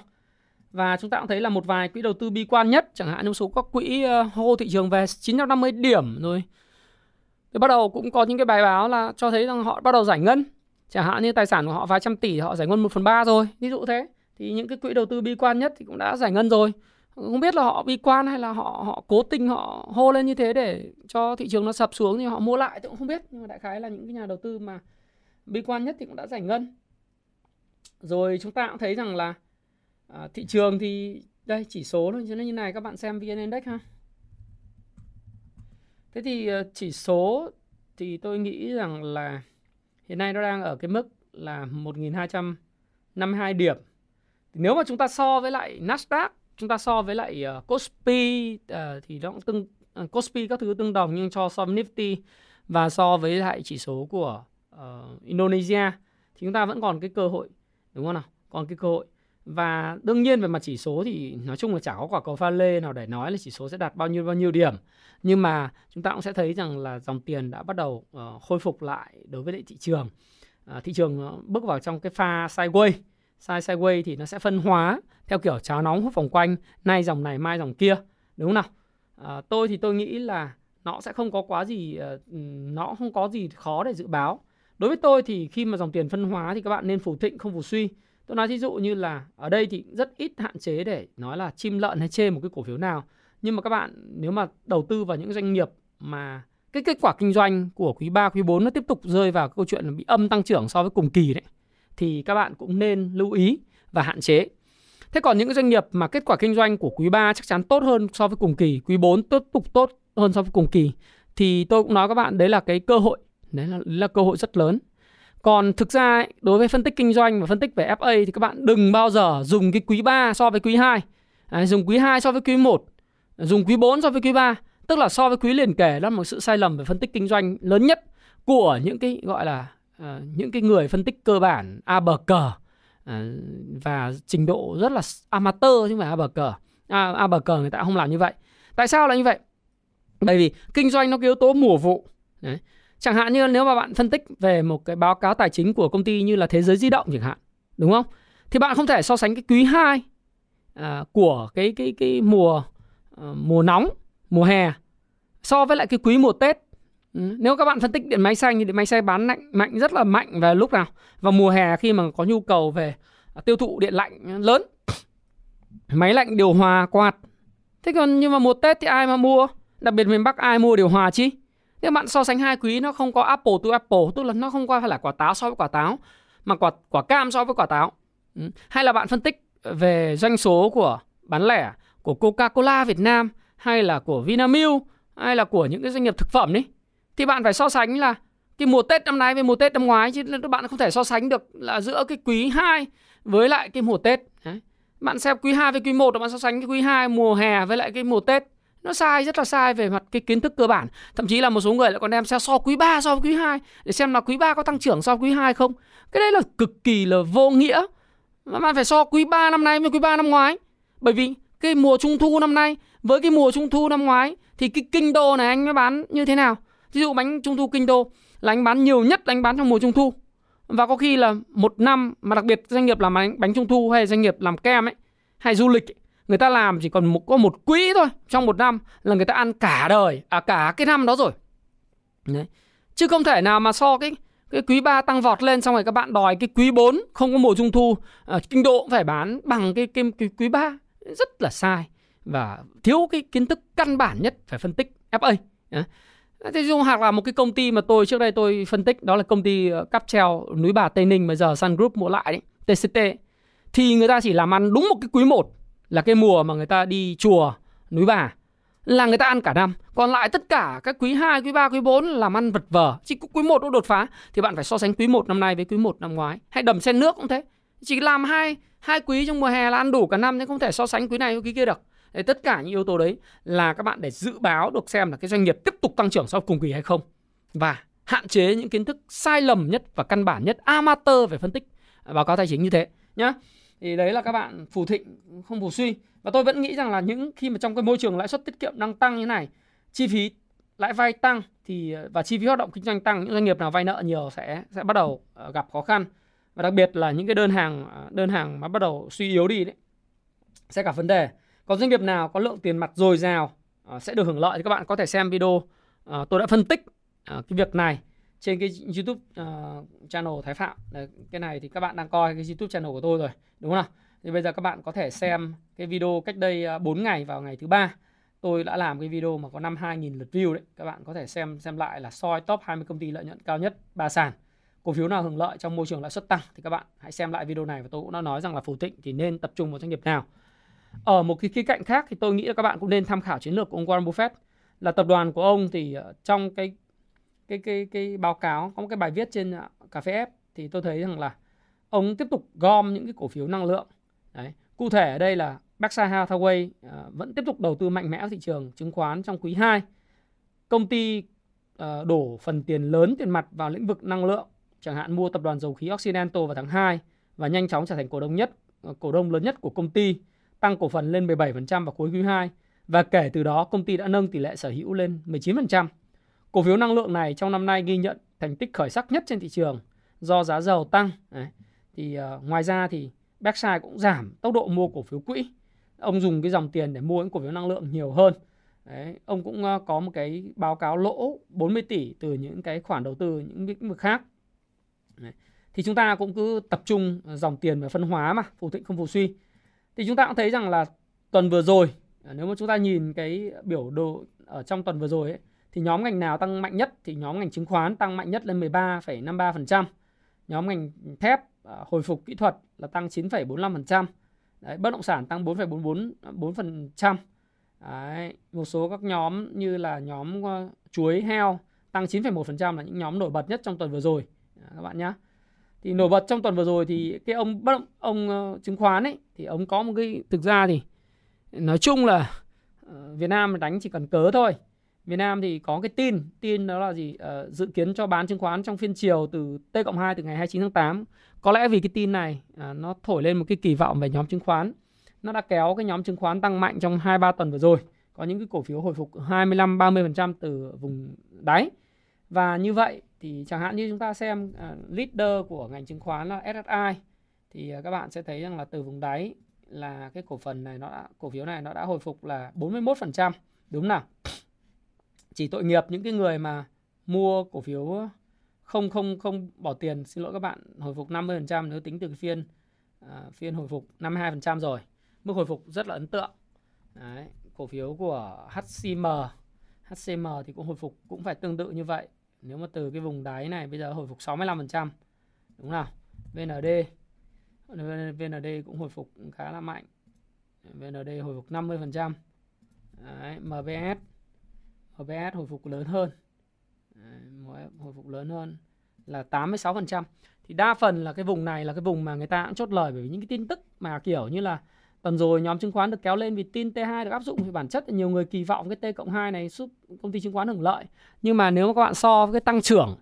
Và chúng ta cũng thấy là một vài quỹ đầu tư bi quan nhất, chẳng hạn như số các quỹ hô thị trường về chín trăm năm mươi điểm rồi. Thì bắt đầu cũng có những cái bài báo là cho thấy rằng họ bắt đầu giải ngân. Chẳng hạn như tài sản của họ vài trăm tỷ họ giải ngân một phần ba rồi, ví dụ thế. Thì những cái quỹ đầu tư bi quan nhất thì cũng đã giải ngân rồi. Không biết là họ bi quan hay là họ họ cố tình họ hô lên như thế để cho thị trường nó sập xuống thì họ mua lại, tôi cũng không biết. Nhưng mà đại khái là những cái nhà đầu tư mà bi quan nhất thì cũng đã giải ngân. Rồi chúng ta cũng thấy rằng là à, thị trường thì đây chỉ số thôi, cho nên như này các bạn xem vê en Index ha. Thế thì chỉ số thì tôi nghĩ rằng là hiện nay nó đang ở cái mức là một nghìn hai trăm năm mươi hai điểm. Thì nếu mà chúng ta so với lại Nasdaq, chúng ta so với lại uh, KOSPI uh, thì nó cũng tương uh, KOSPI các thứ tương đồng, nhưng cho so với Nifty và so với lại chỉ số của uh, Indonesia thì chúng ta vẫn còn cái cơ hội, đúng không nào? Còn cái cơ hội. Và đương nhiên về mặt chỉ số thì nói chung là chả có quả cầu pha lê nào để nói là chỉ số sẽ đạt bao nhiêu bao nhiêu điểm. Nhưng mà chúng ta cũng sẽ thấy rằng là dòng tiền đã bắt đầu uh, khôi phục lại đối với lại thị trường. Uh, thị trường bước vào trong cái pha sideways. Side sideways thì nó sẽ phân hóa theo kiểu cháo nóng hút vòng quanh, nay dòng này mai dòng kia, đúng không nào? À, tôi thì tôi nghĩ là nó sẽ không có quá gì, nó không có gì khó để dự báo. Đối với tôi thì khi mà dòng tiền phân hóa thì các bạn nên phù thịnh không phù suy. Tôi nói ví dụ như là ở đây thì rất ít hạn chế để nói là chim lợn hay chê một cái cổ phiếu nào. Nhưng mà các bạn nếu mà đầu tư vào những doanh nghiệp mà cái kết quả kinh doanh của quý ba, quý bốn nó tiếp tục rơi vào câu chuyện là bị âm tăng trưởng so với cùng kỳ đấy, thì các bạn cũng nên lưu ý và hạn chế. Thế còn những doanh nghiệp mà kết quả kinh doanh của quý ba chắc chắn tốt hơn so với cùng kỳ, quý bốn tiếp tục tốt hơn so với cùng kỳ, thì tôi cũng nói các bạn đấy là cái cơ hội, đấy là, là cơ hội rất lớn. Còn thực ra ấy, đối với phân tích kinh doanh và phân tích về ép a thì các bạn đừng bao giờ dùng cái quý ba so với quý hai, à, dùng quý hai so với quý một, dùng quý bốn so với quý ba, tức là so với quý liền kề. Đó là một sự sai lầm về phân tích kinh doanh lớn nhất của những cái gọi là À, những cái người phân tích cơ bản a bờ cờ à, và trình độ rất là amateur, chứ không phải a bờ cờ. À, a bờ cờ người ta không làm như vậy. Tại sao là như vậy? Bởi vì kinh doanh nó có yếu tố mùa vụ. Đấy. Chẳng hạn như nếu mà bạn phân tích về một cái báo cáo tài chính của công ty như là Thế Giới Di Động chẳng hạn, đúng không? Thì bạn không thể so sánh cái quý hai à, của cái cái cái mùa à, mùa nóng, mùa hè so với lại cái quý mùa Tết. Nếu các bạn phân tích điện máy xanh thì điện máy xanh bán mạnh, mạnh rất là mạnh vào lúc nào? Vào mùa hè khi mà có nhu cầu về tiêu thụ điện lạnh lớn, máy lạnh, điều hòa, quạt. Thế còn nhưng mà mùa Tết thì ai mà mua? Đặc biệt miền Bắc ai mua điều hòa chứ? Thế bạn so sánh hai quý nó không có apple to apple, tức là nó không có phải là quả táo so với quả táo, mà quả, quả cam so với quả táo. Hay là bạn phân tích về doanh số của bán lẻ của Coca-Cola Việt Nam, hay là của Vinamilk, hay là của những cái doanh nghiệp thực phẩm đấy, thì bạn phải so sánh là cái mùa Tết năm nay với mùa Tết năm ngoái, chứ bạn không thể so sánh được là giữa cái quý hai với lại cái mùa Tết. Đấy. Bạn xem quý hai với quý một, bạn so sánh cái quý hai mùa hè với lại cái mùa Tết. Nó sai, rất là sai về mặt cái kiến thức cơ bản. Thậm chí là một số người lại còn đem xem so quý ba so với quý hai để xem là quý ba có tăng trưởng so với quý hai không. Cái đấy là cực kỳ là vô nghĩa. Bạn phải so quý ba năm nay với quý ba năm ngoái. Bởi vì cái mùa trung thu năm nay với cái mùa trung thu năm ngoái thì cái Kinh Đô này anh mới bán như thế nào? Ví dụ bánh trung thu Kinh Đô là anh bán nhiều nhất, anh bán trong mùa trung thu. Và có khi là một năm, mà đặc biệt doanh nghiệp làm bánh, bánh trung thu hay doanh nghiệp làm kem ấy, hay du lịch ấy, người ta làm chỉ còn một, có một quỹ thôi trong một năm là người ta ăn cả đời, à cả cái năm đó rồi. Đấy. Chứ không thể nào mà so cái, cái quý ba tăng vọt lên xong rồi các bạn đòi cái quý bốn không có mùa trung thu, à, Kinh Đô cũng phải bán bằng cái, cái, cái quý ba. Rất là sai và thiếu cái kiến thức căn bản nhất phải phân tích ép a. Đấy. Thế dùng hoặc là một cái công ty mà tôi trước đây tôi phân tích, đó là công ty cáp treo Núi Bà Tây Ninh, bây giờ Sun Group mua lại đấy, tê xê tê, thì người ta chỉ làm ăn đúng một cái quý một là cái mùa mà người ta đi chùa Núi Bà, là người ta ăn cả năm. Còn lại tất cả các quý hai, quý ba, quý bốn làm ăn vật vờ. Chỉ quý một nó đột phá thì bạn phải so sánh quý một năm nay với quý một năm ngoái. Hay đầm sen nước cũng thế, chỉ làm hai hai quý trong mùa hè là ăn đủ cả năm, nên không thể so sánh quý này với quý kia được. Đấy, tất cả những yếu tố đấy là các bạn để dự báo được xem là cái doanh nghiệp tiếp tục tăng trưởng sau cùng kỳ hay không, và hạn chế những kiến thức sai lầm nhất và căn bản nhất amateur về phân tích báo cáo tài chính như thế nhá. Thì đấy là các bạn phù thịnh không phù suy. Và tôi vẫn nghĩ rằng là những khi mà trong cái môi trường lãi suất tiết kiệm đang tăng như này, chi phí lãi vay tăng thì và chi phí hoạt động kinh doanh tăng, những doanh nghiệp nào vay nợ nhiều sẽ sẽ bắt đầu gặp khó khăn, và đặc biệt là những cái đơn hàng đơn hàng mà bắt đầu suy yếu đi đấy. sẽ gặp vấn đề. Còn doanh nghiệp nào có lượng tiền mặt dồi dào sẽ được hưởng lợi thì các bạn có thể xem video tôi đã phân tích cái việc này trên cái YouTube channel Thái Phạm. Cái này thì các bạn đang coi cái YouTube channel của tôi rồi, đúng không nào? Thì bây giờ các bạn có thể xem cái video cách đây bốn ngày vào ngày thứ ba. Tôi đã làm cái video mà có năm hai nghìn lượt view đấy. Các bạn có thể xem xem lại là soi top hai mươi công ty lợi nhuận cao nhất ba sàn. Cổ phiếu nào hưởng lợi trong môi trường lãi suất tăng thì các bạn hãy xem lại video này, và tôi cũng đã nói rằng là phù thịnh thì nên tập trung vào doanh nghiệp nào. Ở một cái khía cạnh khác thì tôi nghĩ là các bạn cũng nên tham khảo chiến lược của ông Warren Buffett, là tập đoàn của ông thì trong cái cái cái cái báo cáo có một cái bài viết trên CafeF thì tôi thấy rằng là ông tiếp tục gom những cái cổ phiếu năng lượng. Đấy, cụ thể ở đây là Berkshire Hathaway vẫn tiếp tục đầu tư mạnh mẽ vào thị trường chứng khoán trong quý hai. Công ty đổ phần tiền lớn tiền mặt vào lĩnh vực năng lượng, chẳng hạn mua tập đoàn dầu khí Occidental vào tháng hai và nhanh chóng trở thành cổ đông nhất, cổ đông lớn nhất của công ty, tăng cổ phần lên mười bảy phần trăm vào cuối quý hai, và kể từ đó công ty đã nâng tỷ lệ sở hữu lên mười chín phần trăm. Cổ phiếu năng lượng này trong năm nay ghi nhận thành tích khởi sắc nhất trên thị trường do giá dầu tăng. Đấy. Thì uh, ngoài ra thì Berkshire cũng giảm tốc độ mua cổ phiếu quỹ. Ông dùng cái dòng tiền để mua những cổ phiếu năng lượng nhiều hơn. Đấy. Ông cũng uh, có một cái báo cáo lỗ bốn mươi tỷ từ những cái khoản đầu tư những lĩnh vực khác. Đấy. Thì chúng ta cũng cứ tập trung dòng tiền và phân hóa mà, phù thịnh không phù suy. Thì chúng ta cũng thấy rằng là tuần vừa rồi, nếu mà chúng ta nhìn cái biểu đồ ở trong tuần vừa rồi ấy, thì nhóm ngành nào tăng mạnh nhất? Thì nhóm ngành chứng khoán tăng mạnh nhất lên mười ba phẩy năm mươi ba phần trăm. Nhóm ngành thép hồi phục kỹ thuật là tăng chín phẩy bốn mươi lăm phần trăm. Đấy, bất động sản tăng bốn phẩy bốn mươi bốn phần trăm. Đấy, một số các nhóm như là nhóm chuối, heo tăng chín phẩy một phần trăm là những nhóm nổi bật nhất trong tuần vừa rồi. Đấy, các bạn nhé. Thì nổi bật trong tuần vừa rồi thì cái ông bất động, ông uh, chứng khoán ấy thì ông có một cái, thực ra thì nói chung là uh, Việt Nam đánh chỉ cần cớ thôi. Việt Nam thì có cái tin, tin đó là gì? Uh, dự kiến cho bán chứng khoán trong phiên chiều từ T cộng hai từ ngày hai mươi chín tháng tám. Có lẽ vì cái tin này uh, nó thổi lên một cái kỳ vọng về nhóm chứng khoán. Nó đã kéo cái nhóm chứng khoán tăng mạnh trong hai ba tuần vừa rồi. Có những cái cổ phiếu hồi phục hai mươi lăm ba mươi phần trăm từ vùng đáy. Và như vậy thì chẳng hạn như chúng ta xem uh, leader của ngành chứng khoán là ét ét i thì uh, các bạn sẽ thấy rằng là từ vùng đáy là cái cổ phần này nó đã, cổ phiếu này nó đã hồi phục là bốn mươi mốt phần trăm, đúng nào? Chỉ tội nghiệp những cái người mà mua cổ phiếu không không không bỏ tiền, xin lỗi các bạn, hồi phục năm mươi phần trăm nếu tính từ phiên uh, phiên hồi phục năm mươi hai phần trăm rồi. Mức hồi phục rất là ấn tượng. Đấy, cổ phiếu của hát xê em, hát xê em thì cũng hồi phục cũng phải tương tự như vậy. Nếu mà từ cái vùng đáy này bây giờ hồi phục sáu mươi lăm phần trăm, đúng nào? vê en đê vê en đê cũng hồi phục khá là mạnh. vê en đê hồi phục năm mươi phần trăm. Đấy, em bê ét em bê ét hồi phục lớn hơn. Đấy, hồi phục lớn hơn là tám mươi sáu phần trăm. Thì đa phần là cái vùng này là cái vùng mà người ta cũng chốt lời bởi vì những cái tin tức mà kiểu như là tuần rồi nhóm chứng khoán được kéo lên vì tin T hai được áp dụng, thì bản chất nhiều người kỳ vọng cái T cộng hai này giúp công ty chứng khoán hưởng lợi. Nhưng mà nếu mà các bạn so với cái tăng trưởng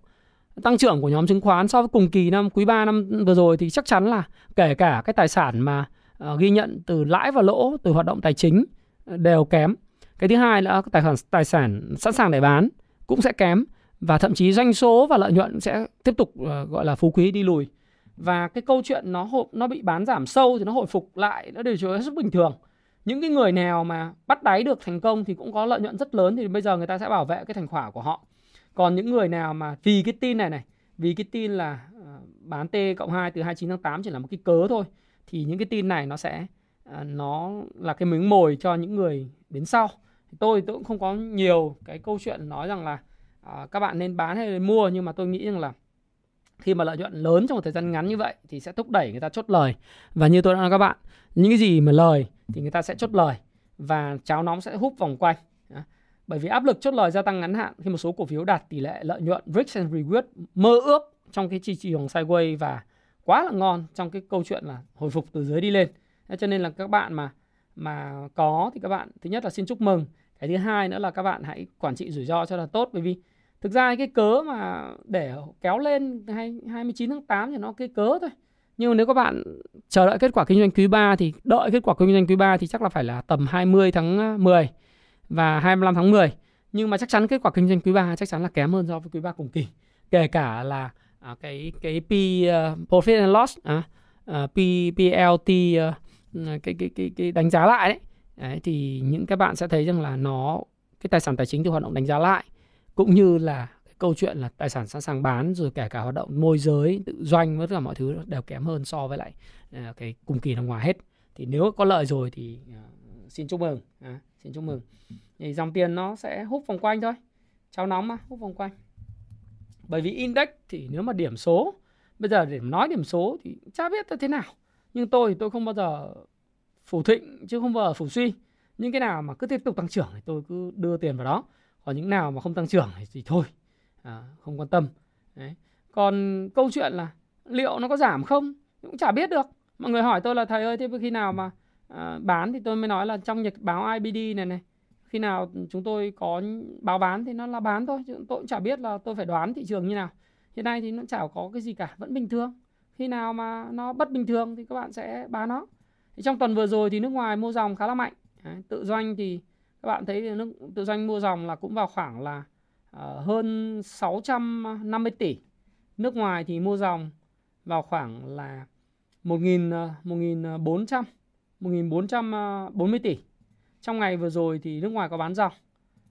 tăng trưởng của nhóm chứng khoán so với cùng kỳ năm quý ba năm vừa rồi thì chắc chắn là kể cả cái tài sản mà uh, ghi nhận từ lãi và lỗ từ hoạt động tài chính đều kém. Cái thứ hai là tài sản tài sản sẵn sàng để bán cũng sẽ kém, và thậm chí doanh số và lợi nhuận sẽ tiếp tục uh, gọi là phú quý đi lùi. Và cái câu chuyện nó hộp, nó bị bán giảm sâu thì nó hồi phục lại, nó đều rất bình thường. Những cái người nào mà bắt đáy được thành công thì cũng có lợi nhuận rất lớn, thì bây giờ người ta sẽ bảo vệ cái thành quả của họ. Còn những người nào mà vì cái tin này này, vì cái tin là bán T cộng hai từ hai mươi chín tháng tám chỉ là một cái cớ thôi, thì những cái tin này nó sẽ nó là cái miếng mồi cho những người đến sau. Tôi tôi cũng không có nhiều cái câu chuyện nói rằng là à, các bạn nên bán hay nên mua, nhưng mà tôi nghĩ rằng là khi mà lợi nhuận lớn trong một thời gian ngắn như vậy thì sẽ thúc đẩy người ta chốt lời. Và như tôi đã nói các bạn, những cái gì mà lời thì người ta sẽ chốt lời, và cháo nóng sẽ húp vòng quanh. Bởi vì áp lực chốt lời gia tăng ngắn hạn khi một số cổ phiếu đạt tỷ lệ lợi nhuận risk and reward mơ ước trong cái thị trường sideways và quá là ngon trong cái câu chuyện là hồi phục từ dưới đi lên. Cho nên là các bạn mà mà có thì các bạn thứ nhất là xin chúc mừng, cái thứ hai nữa là các bạn hãy quản trị rủi ro cho là tốt, bởi vì thực ra cái cớ mà để kéo lên hai mươi chín tháng tám thì nó cái cớ thôi. Nhưng nếu các bạn chờ đợi kết quả kinh doanh quý ba thì đợi kết quả kinh doanh quý ba thì chắc là phải là tầm hai mươi tháng mười và hai mươi lăm tháng mười. Nhưng mà chắc chắn kết quả kinh doanh quý ba chắc chắn là kém hơn so với quý ba cùng kỳ. Kể cả là cái cái P, uh, Profit and Loss, uh, uh, P, PLT uh, cái cái cái cái đánh giá lại đấy. Đấy, thì những các bạn sẽ thấy rằng là nó cái tài sản tài chính từ hoạt động đánh giá lại cũng như là cái câu chuyện là tài sản sẵn sàng bán rồi kể cả hoạt động môi giới tự doanh với tất cả mọi thứ đều kém hơn so với lại uh, cái cùng kỳ năm ngoái hết. Thì nếu có lợi rồi thì uh, xin chúc mừng, à, xin chúc mừng. Thì dòng tiền nó sẽ hút vòng quanh thôi, cháo nóng mà hút vòng quanh. Bởi vì index thì nếu mà điểm số, bây giờ để nói điểm số thì chả biết thế nào. Nhưng tôi tôi không bao giờ phủ thịnh chứ không bao giờ phủ suy. Những cái nào mà cứ tiếp tục tăng trưởng thì tôi cứ đưa tiền vào đó. Còn những nào mà không tăng trưởng thì thôi, à, không quan tâm. Đấy. Còn câu chuyện là liệu nó có giảm không cũng chả biết được. Mọi người hỏi tôi là thầy ơi thế khi nào mà à, bán thì tôi mới nói là trong nhật báo i bê đê này này. Khi nào chúng tôi có báo bán thì nó là bán thôi. Chứ tôi cũng chả biết là tôi phải đoán thị trường như nào. Hiện nay thì nó chả có cái gì cả, vẫn bình thường. Khi nào mà nó bất bình thường thì các bạn sẽ bán nó. Thì trong tuần vừa rồi thì nước ngoài mua dòng khá là mạnh. Đấy, tự doanh thì các bạn thấy nước tự doanh mua dòng là cũng vào khoảng là uh, hơn sáu trăm năm mươi tỷ. Nước ngoài thì mua dòng vào khoảng là một nghìn bốn trăm bốn mươi tỷ. Trong ngày vừa rồi thì nước ngoài có bán dòng.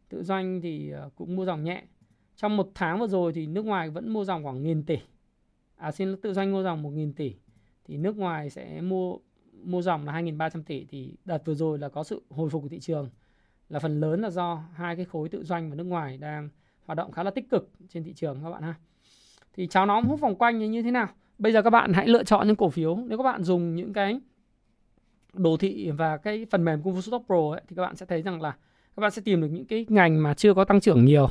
Tự doanh thì cũng mua dòng nhẹ. Trong một tháng vừa rồi thì nước ngoài vẫn mua dòng khoảng nghìn tỷ. À xin tự doanh mua dòng một nghìn tỷ. Thì nước ngoài sẽ mua mua dòng là hai nghìn ba trăm tỷ. Thì đợt vừa rồi là có sự hồi phục của thị trường. Là phần lớn là do hai cái khối tự doanh và nước ngoài đang hoạt động khá là tích cực trên thị trường các bạn ha. Thì cháo nóng hút vòng quanh như thế nào? Bây giờ các bạn hãy lựa chọn những cổ phiếu. Nếu các bạn dùng những cái đồ thị và cái phần mềm Kung Fu Stock Pro ấy, thì các bạn sẽ thấy rằng là các bạn sẽ tìm được những cái ngành mà chưa có tăng trưởng nhiều.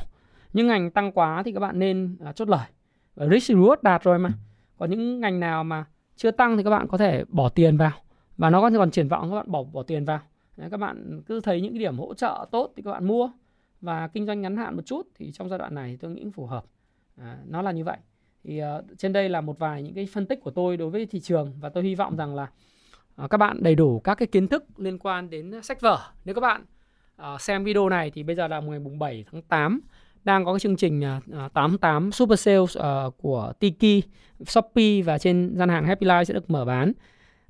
Những ngành tăng quá thì các bạn nên uh, chốt lời. Và risk reward đạt rồi mà. Còn những ngành nào mà chưa tăng thì các bạn có thể bỏ tiền vào. Và nó còn triển vọng các bạn bỏ bỏ tiền vào. Đấy, các bạn cứ thấy những cái điểm hỗ trợ tốt thì các bạn mua. Và kinh doanh ngắn hạn một chút thì trong giai đoạn này tôi nghĩ phù hợp. À, nó là như vậy. Thì uh, trên đây là một vài những cái phân tích của tôi đối với thị trường. Và tôi hy vọng rằng là các bạn đầy đủ các cái kiến thức liên quan đến sách vở. Nếu các bạn uh, xem video này thì bây giờ là ngày bảy tháng tám. Đang có cái chương trình uh, tám mươi tám Super Sales uh, của Tiki, Shopee và trên gian hàng Happy Life sẽ được mở bán.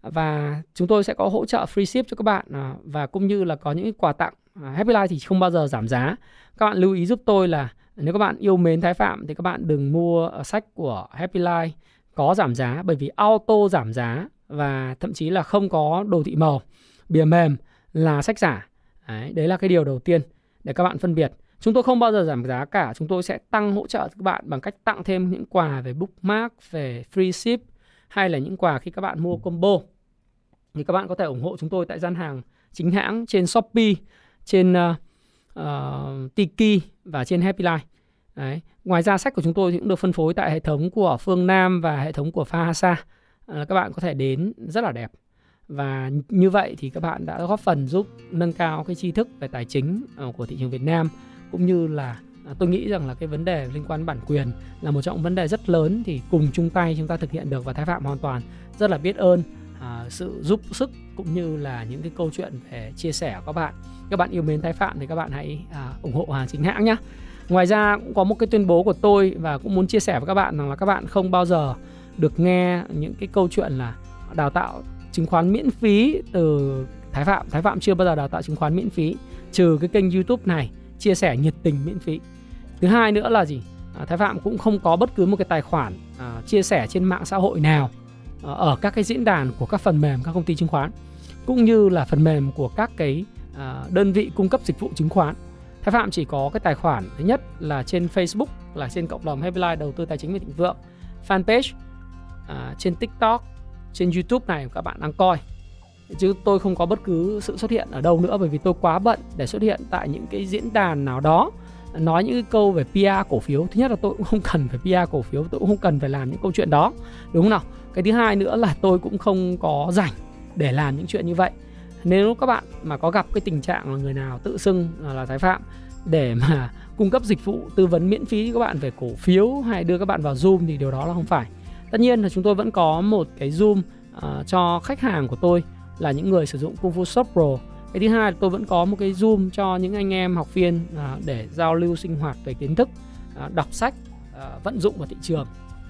Và chúng tôi sẽ có hỗ trợ free ship cho các bạn uh, và cũng như là có những quà tặng. uh, Happy Life thì không bao giờ giảm giá. Các bạn lưu ý giúp tôi là nếu các bạn yêu mến Thái Phạm thì các bạn đừng mua uh, sách của Happy Life có giảm giá, bởi vì auto giảm giá. Và thậm chí là không có đồ thị màu, bìa mềm là sách giả. Đấy, đấy là cái điều đầu tiên để các bạn phân biệt. Chúng tôi không bao giờ giảm giá cả. Chúng tôi sẽ tăng hỗ trợ các bạn bằng cách tặng thêm những quà về bookmark, về free ship, hay là những quà khi các bạn mua combo. Thì các bạn có thể ủng hộ chúng tôi tại gian hàng chính hãng, trên Shopee, trên uh, uh, Tiki và trên Happy Life. Đấy. Ngoài ra sách của chúng tôi thì cũng được phân phối tại hệ thống của Phương Nam và hệ thống của Phahasa. Các bạn có thể đến rất là đẹp. Và như vậy thì các bạn đã góp phần giúp nâng cao cái tri thức về tài chính của thị trường Việt Nam. Cũng như là tôi nghĩ rằng là cái vấn đề liên quan đến bản quyền là một trong những vấn đề rất lớn. Thì cùng chung tay chúng ta thực hiện được. Và Thái Phạm hoàn toàn rất là biết ơn à, sự giúp sức cũng như là những cái câu chuyện về chia sẻ của các bạn. Các bạn yêu mến Thái Phạm thì các bạn hãy à, ủng hộ hàng chính hãng nhé. Ngoài ra cũng có một cái tuyên bố của tôi và cũng muốn chia sẻ với các bạn rằng là các bạn không bao giờ được nghe những cái câu chuyện là đào tạo chứng khoán miễn phí từ Thái Phạm. Thái Phạm chưa bao giờ đào tạo chứng khoán miễn phí, trừ cái kênh YouTube này chia sẻ nhiệt tình miễn phí. Thứ hai nữa là gì? À, Thái Phạm cũng không có bất cứ một cái tài khoản à, chia sẻ trên mạng xã hội nào, à, ở các cái diễn đàn của các phần mềm các công ty chứng khoán, cũng như là phần mềm của các cái à, đơn vị cung cấp dịch vụ chứng khoán. Thái Phạm chỉ có cái tài khoản thứ nhất là trên Facebook, là trên cộng đồng Happy Life đầu tư tài chính và thịnh vượng, fanpage. À, trên TikTok, trên YouTube này các bạn đang coi. Chứ tôi không có bất cứ sự xuất hiện ở đâu nữa, bởi vì tôi quá bận để xuất hiện tại những cái diễn đàn nào đó nói những cái câu về pê e cổ phiếu. Thứ nhất là tôi cũng không cần phải pê e cổ phiếu, tôi cũng không cần phải làm những câu chuyện đó, đúng không nào? Cái thứ hai nữa là tôi cũng không có rảnh để làm những chuyện như vậy. Nếu các bạn mà có gặp cái tình trạng là người nào tự xưng là Thái Phạm để mà cung cấp dịch vụ tư vấn miễn phí cho các bạn về cổ phiếu hay đưa các bạn vào Zoom thì điều đó là không phải. Tất nhiên là chúng tôi vẫn có một cái Zoom uh, cho khách hàng của tôi là những người sử dụng Kung Fu Stock Pro. Cái thứ hai là tôi vẫn có một cái Zoom cho những anh em học viên uh, để giao lưu sinh hoạt về kiến thức, uh, đọc sách, uh, vận dụng vào thị trường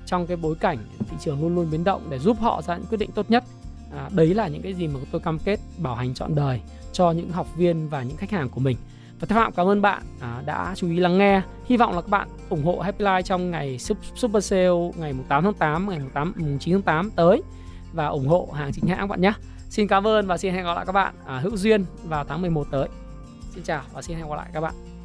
trong cái bối cảnh thị trường luôn luôn biến động để giúp họ ra những quyết định tốt nhất. à, đấy là những cái gì mà tôi cam kết bảo hành trọn đời cho những học viên và những khách hàng của mình. Và Thái Phạm cảm ơn bạn à, đã chú ý lắng nghe. Hy vọng là các bạn ủng hộ Happy Life trong ngày Super Sale ngày mùng tám tháng tám, ngày mùng chín tháng tám tới, và ủng hộ hàng chính hãng các bạn nhé. Xin cảm ơn và xin hẹn gặp lại các bạn à, hữu duyên vào tháng mười một tới. Xin chào và xin hẹn gặp lại các bạn.